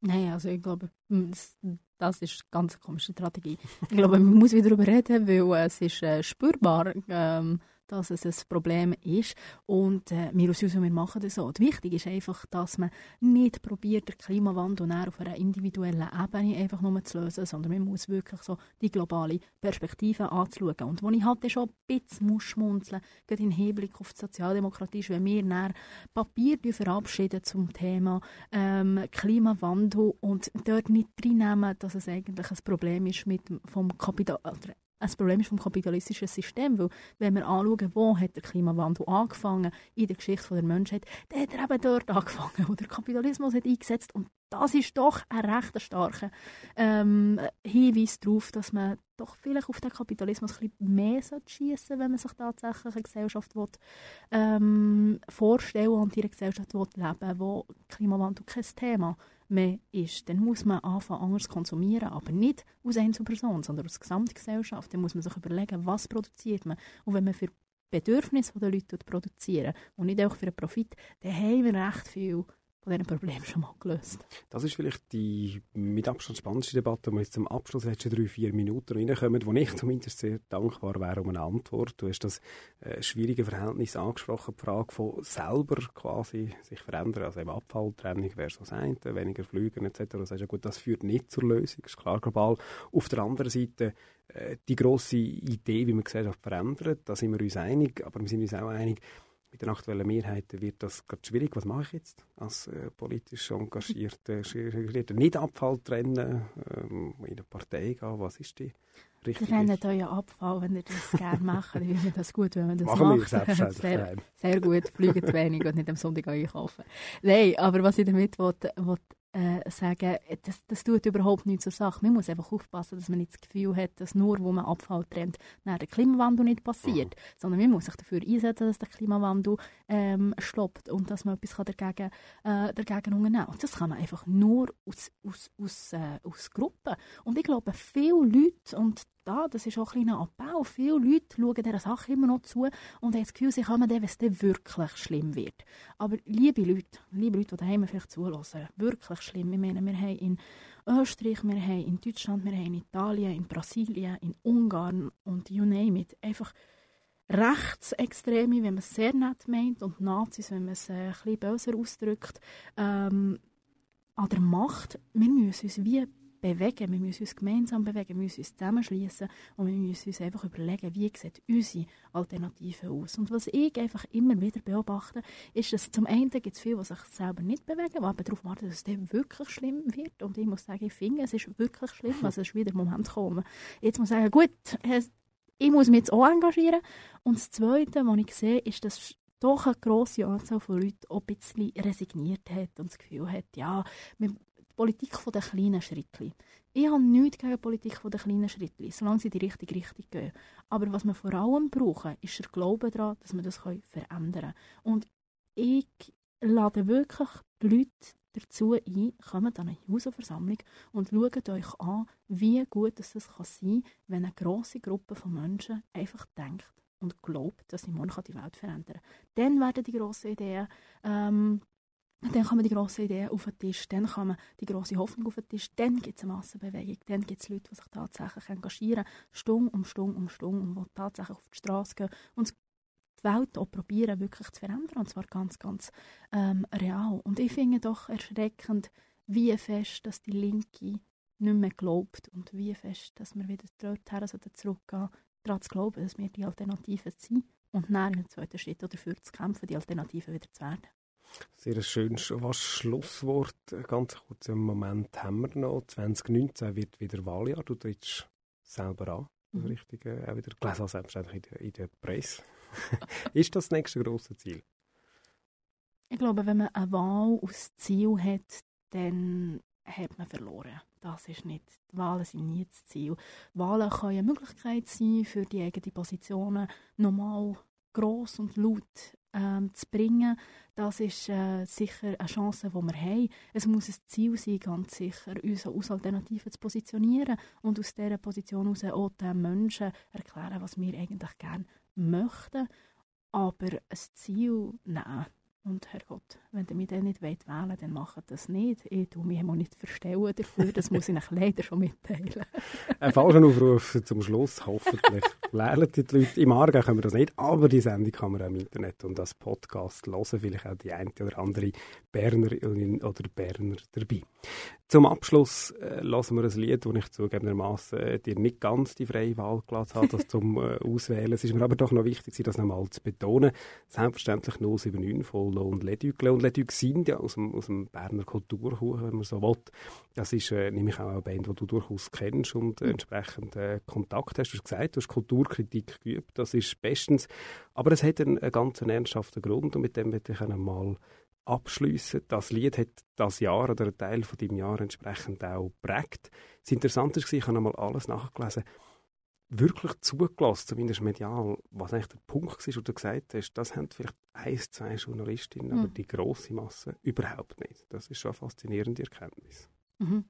Nein, also ich glaube, das ist eine ganz komische Strategie. Ich glaube, man muss wieder darüber reden, weil es ist äh, spürbar ähm, dass es ein Problem ist. Und äh, wir aus Juso, wir machen das so. Wichtig ist einfach, dass man nicht probiert, den Klimawandel auf einer individuellen Ebene einfach nur zu lösen, sondern man muss wirklich so die globale Perspektive anzuschauen. Und wo ich halt schon ein bisschen schmunzeln muss, gerade im Hinblick auf die Sozialdemokratie, ist, wenn wir dann Papier verabschieden zum Thema ähm, Klimawandel und dort nicht reinnehmen, dass es eigentlich ein Problem ist mit vom Kapital. Das Problem ist vom kapitalistischen System, weil wenn wir anschauen, wo hat der Klimawandel angefangen in der Geschichte der Menschheit, dann hat er eben dort angefangen, wo der Kapitalismus hat eingesetzt. Und das ist doch ein recht starker ähm, Hinweis darauf, dass man doch vielleicht auf den Kapitalismus ein bisschen mehr schiessen, wenn man sich tatsächlich eine Gesellschaft will, ähm, vorstellen und in einer Gesellschaft will leben, wo Klimawandel kein Thema mehr ist, dann muss man anfangen, anders zu konsumieren, aber nicht aus Einzelperson, sondern aus der Gesamtgesellschaft. Dann muss man sich überlegen, was produziert man. Und wenn man für Bedürfnisse der Leute produzieren und nicht auch für einen Profit, dann haben wir recht viel von diesen Problemen schon mal gelöst. Das ist vielleicht die mit Abstand spannendste Debatte, die wir jetzt zum Abschluss der letzten drei, vier Minuten reinkommen, wo ich zumindest sehr dankbar wäre um eine Antwort. Du hast das äh, schwierige Verhältnis angesprochen, die Frage von selber quasi sich verändern, also eben Abfalltrennung versus ein, weniger Flüge et cetera. Du sagst, ja gut, das führt nicht zur Lösung, ist klar global. Auf der anderen Seite äh, die grosse Idee, wie man die Gesellschaft verändert, da sind wir uns einig, aber wir sind uns auch einig, bei den aktuellen Mehrheiten wird das gerade schwierig. Was mache ich jetzt als äh, politisch engagierter? Nicht Abfalltrennen, ähm, in eine Partei gehen, was ist die richtige? Wir rennen euch Abfall, wenn ihr das gerne macht. Wie wir das gut, wenn man das machen macht. Wir sehr, sehr gut, fliegen zu wenig und nicht am Sonntag einkaufen. Nein, aber was ich damit wollte, wollt, äh, sagen, das, das tut überhaupt nichts zur Sache. Man muss einfach aufpassen, dass man nicht das Gefühl hat, dass nur, wo man Abfall trennt, der Klimawandel nicht passiert. Mhm. Sondern man muss sich dafür einsetzen, dass der Klimawandel ähm, stoppt und dass man etwas dagegen, äh, dagegen unternehmen kann. Und das kann man einfach nur aus, aus, aus, äh, aus Gruppen. Und ich glaube, viele Leute, und da, das ist auch ein kleiner Abbau, viele Leute schauen dieser Sache immer noch zu und haben das Gefühl, sie kann man dann, wenn es dann wirklich schlimm wird. Aber liebe Leute, liebe Leute, die daheim vielleicht zuhören, wirklich schlimm. Ich meine, wir haben in Österreich, wir haben in Deutschland, wir haben in Italien, in Brasilien, in Ungarn und you name it, einfach Rechtsextreme, wenn man es sehr nett meint, und Nazis, wenn man es ein bisschen böser ausdrückt, ähm, an der Macht. Wir müssen uns wie bewegen, wir müssen uns gemeinsam bewegen, wir müssen uns zusammenschliessen und wir müssen uns einfach überlegen, wie sieht unsere Alternative aus. Und was ich einfach immer wieder beobachte, ist, dass zum einen gibt es viele, die sich selber nicht bewegen, die aber darauf warten, dass es dann wirklich schlimm wird. Und ich muss sagen, ich finde, es ist wirklich schlimm, also es ist wieder der Moment gekommen. Jetzt muss ich sagen, gut, ich muss mich jetzt auch engagieren. Und das Zweite, was ich sehe, ist, dass doch eine grosse Anzahl von Leuten auch ein bisschen resigniert hat und das Gefühl hat, ja, wir Politik von den kleinen Schrittchen. Ich habe nichts gegen Politik von den kleinen Schrittchen, solange sie die richtige Richtung gehen. Aber was wir vor allem brauchen, ist der Glaube daran, dass wir das verändern können. Und ich lade wirklich die Leute dazu ein, kommt an eine Juso-Versammlung und schaut euch an, wie gut es das sein kann, wenn eine grosse Gruppe von Menschen einfach denkt und glaubt, dass sie morgen die Welt verändern kann. Dann werden die grossen Ideen ähm, Dann kann man die grossen Ideen auf den Tisch, dann kann man die grosse Hoffnung auf den Tisch, dann gibt es eine Massenbewegung, dann gibt es Leute, die sich tatsächlich engagieren, Stunde um Stunde um Stunde, und die tatsächlich auf die Straße gehen und die Welt auch probieren, wirklich zu verändern, und zwar ganz, ganz ähm, real. Und ich finde doch erschreckend, wie fest, dass die Linke nicht mehr glaubt und wie fest, dass wir wieder dorthin zurückgehen, daran zu glauben, dass wir die Alternativen sind und dann im zweiten Schritt dafür zu kämpfen, die Alternativen wieder zu werden. Sehr schönes Schlusswort. Ganz kurz, im Moment haben wir noch. zwanzig neunzehn wird wieder Wahljahr. Du trittst selber an. Mhm. Richtig, äh, auch wieder gelesen, selbstverständlich in der Presse. Ist das das nächste grosse Ziel? Ich glaube, wenn man eine Wahl als Ziel hat, dann hat man verloren. Das ist nicht. Die Wahlen sind nie das Ziel. Wahlen können eine Möglichkeit sein, für die eigenen Positionen normal gross und laut Ähm, zu bringen, das ist äh, sicher eine Chance, die wir haben. Es muss ein Ziel sein, ganz sicher, uns als Alternativen zu positionieren und aus dieser Position heraus auch den Menschen erklären, was wir eigentlich gerne möchten. Aber ein Ziel, nein. Und Herrgott, wenn ihr mich dann nicht wählen wollt, dann macht das nicht. Ich tue mich nicht verstellen dafür, das muss ich euch leider schon mitteilen. Ein falscher Aufruf zum Schluss, hoffentlich. Wählen die Leute. Im Argen können wir das nicht, aber die Sendung kann man auch im Internet und als Podcast hören. Vielleicht auch die eine oder andere Bernerin oder Berner dabei. Zum Abschluss lassen äh, wir ein Lied, das ich zugegebenermaßen äh, dir nicht ganz die freie Wahl gelassen habe, das zum äh, Auswählen. Es ist mir aber doch noch wichtig, das nochmal zu betonen. Selbstverständlich null sieben neun von und Ledügle. Und Ledügle sind ja aus dem, aus dem Berner Kulturhaus, wenn man so will. Das ist äh, nämlich auch eine Band, die du durchaus kennst und äh, entsprechend äh, Kontakt hast. Du hast gesagt, du hast Kulturkritik geübt, das ist bestens. Aber es hat einen, einen ganz ernsthaften Grund und mit dem möchte ich einmal abschliessen. Das Lied hat das Jahr oder einen Teil von deinem Jahr entsprechend auch geprägt. Das Interessante war, ich habe einmal alles nachgelesen, wirklich zugelassen, zumindest medial, was eigentlich der Punkt war, wo du gesagt hast, das haben vielleicht ein, zwei Journalistinnen, mhm. aber die grosse Masse überhaupt nicht. Das ist schon eine faszinierende Erkenntnis. Mhm.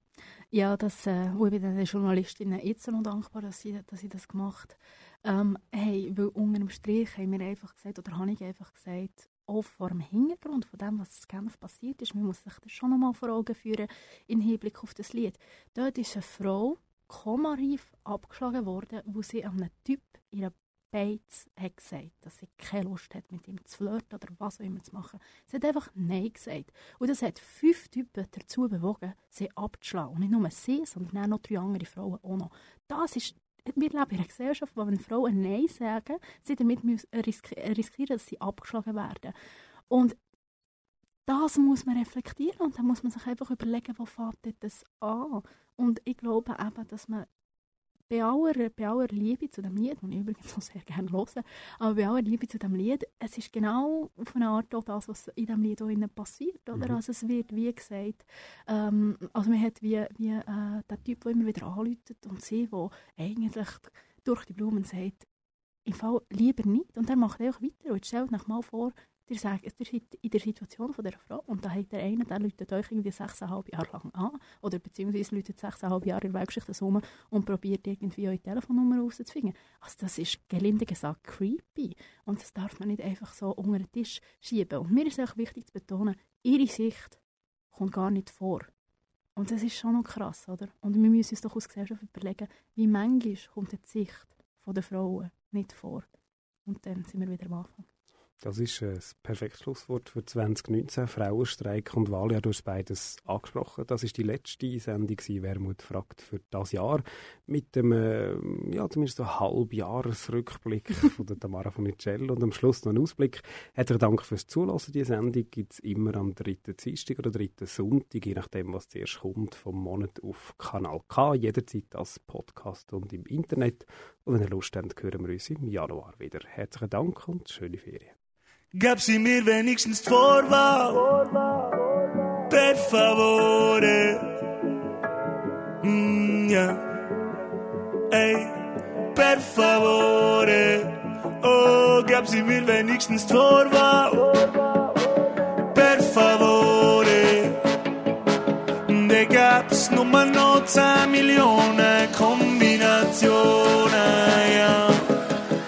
Ja, das, äh, ich bin den Journalistinnen jetzt noch dankbar, dass sie, dass sie das gemacht haben. Ähm, hey, weil unter dem Strich haben wir einfach gesagt, oder habe ich einfach gesagt, auch vor dem Hintergrund von dem, was in Genf passiert ist, man muss sich das schon einmal vor Augen führen, im Hinblick auf das Lied. Dort ist eine Frau komareif abgeschlagen worden, wo sie einem Typ ihre Beiz hat gesagt, dass sie keine Lust hat, mit ihm zu flirten oder was auch immer zu machen. Sie hat einfach Nein gesagt. Und das hat fünf Typen dazu bewogen, sie abzuschlagen. Und nicht nur sie, sondern auch noch drei andere Frauen auch noch. Das ist Wir leben in einer Gesellschaft, wo wenn Frauen Nein sagen, sie damit riskieren, dass sie abgeschlagen werden. Und das muss man reflektieren und dann muss man sich einfach überlegen, wo fängt das an. Und ich glaube eben, dass man bei aller, bei aller Liebe zu dem Lied, das ich übrigens auch sehr gerne höre, aber bei aller Liebe zu dem Lied, es ist genau auf eine Art auch das, was in diesem Lied auch passiert. Oder? Mhm. Also es wird, wie gesagt, ähm, also man hat wie, wie äh, der Typ, der immer wieder anläutet und sie, der eigentlich durch die Blumen sagt, im Fall lieber nicht. Und er macht einfach weiter und stellt euch mal vor, ihr sagt, ihr seid in der Situation von dieser Frau und da hat der eine, der läutet euch irgendwie sechseinhalb Jahre lang an oder beziehungsweise läutet sechseinhalb Jahre in der Weltgeschichte rum und probiert irgendwie eure Telefonnummer herauszufinden. Also das ist gelinde gesagt creepy und das darf man nicht einfach so unter den Tisch schieben. Und mir ist auch wichtig zu betonen, ihre Sicht kommt gar nicht vor. Und das ist schon noch krass, oder? Und wir müssen uns doch aus Gesellschaft überlegen, wie manchmal kommt die Sicht der Frauen nicht vor. Und dann sind wir wieder am Anfang. Das ist ein perfektes Schlusswort für zwanzig neunzehn. Frauenstreik und Wahljahr, du hast beides angesprochen. Das war die letzte Sendung «Wermut fragt» für dieses Jahr. Mit dem äh, ja, zumindest so Halbjahresrückblick von der Tamara Funiciello und am Schluss noch einen Ausblick. Herzlichen Dank fürs Zuhören. Die Sendung gibt es immer am dritten Dienstag oder dritten Sonntag, je nachdem, was zuerst kommt, vom Monat auf Kanal K. Jederzeit als Podcast und im Internet. Und wenn ihr Lust habt, hören wir uns im Januar wieder. Herzlichen Dank und schöne Ferien. Gab sie mir wenigstens die Vorwahl, per favore, mm, yeah. Ey, per favore, oh, gab sie mir wenigstens die Vorwahl, per favore, da gab's Nummer noch zehn Millionen Kombinationen, ja.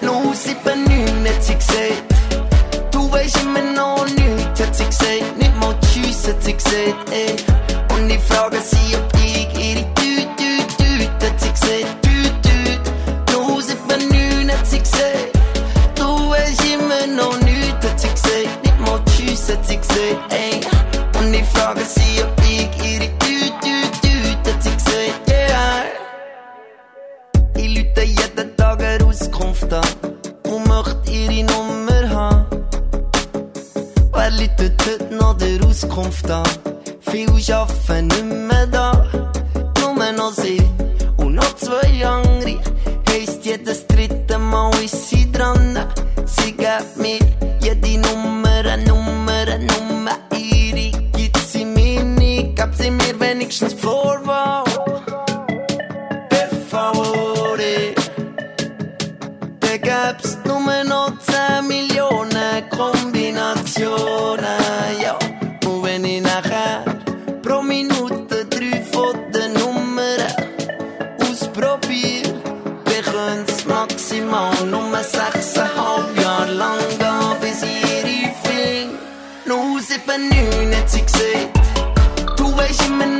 Nur sieben neun hat sie gesagt, ich immer noch nichts, hat sie gesagt, nicht mal Tschüss, hat sie gesagt, ey. Und ich frage sie, ob ich ihre Tüt, Tüt, Tüt, hat sie gesagt, Tüt, Tüt. null sieben neun hat sie gesagt, du weißt immer noch nichts, hat sie gesagt, nicht mal Tschüss, hat sie gesagt, ey. Und ich frage sie, ob ich ihre Tüt, Tüt, Tüt, hat sie gesagt, yeah. Ich lüte jeden Tag eine Auskunft an und möchte ihre Nummer haben. Wer läutet heute noch der Auskunft an? Viele arbeiten nicht mehr da. Nur noch sie und noch zwei andere. Heisst, jedes dritte Mal ist sie dran. Sie gibt mir jede Nummer, eine Nummer, eine Nummer. Ihre gibt sie mir nicht. Gab sie mir wenigstens Vorwahl. Per favore. Da gäb's nur noch zehn Millionen Kombinationen, ja. Und wenn ich nachher pro Minute drei von den Nummern ausprobiere, dann können's maximal nur sechseinhalb Jahre lang gehen, bis ich ihre finde. null sieben neun hat sie gesagt, du weisst immer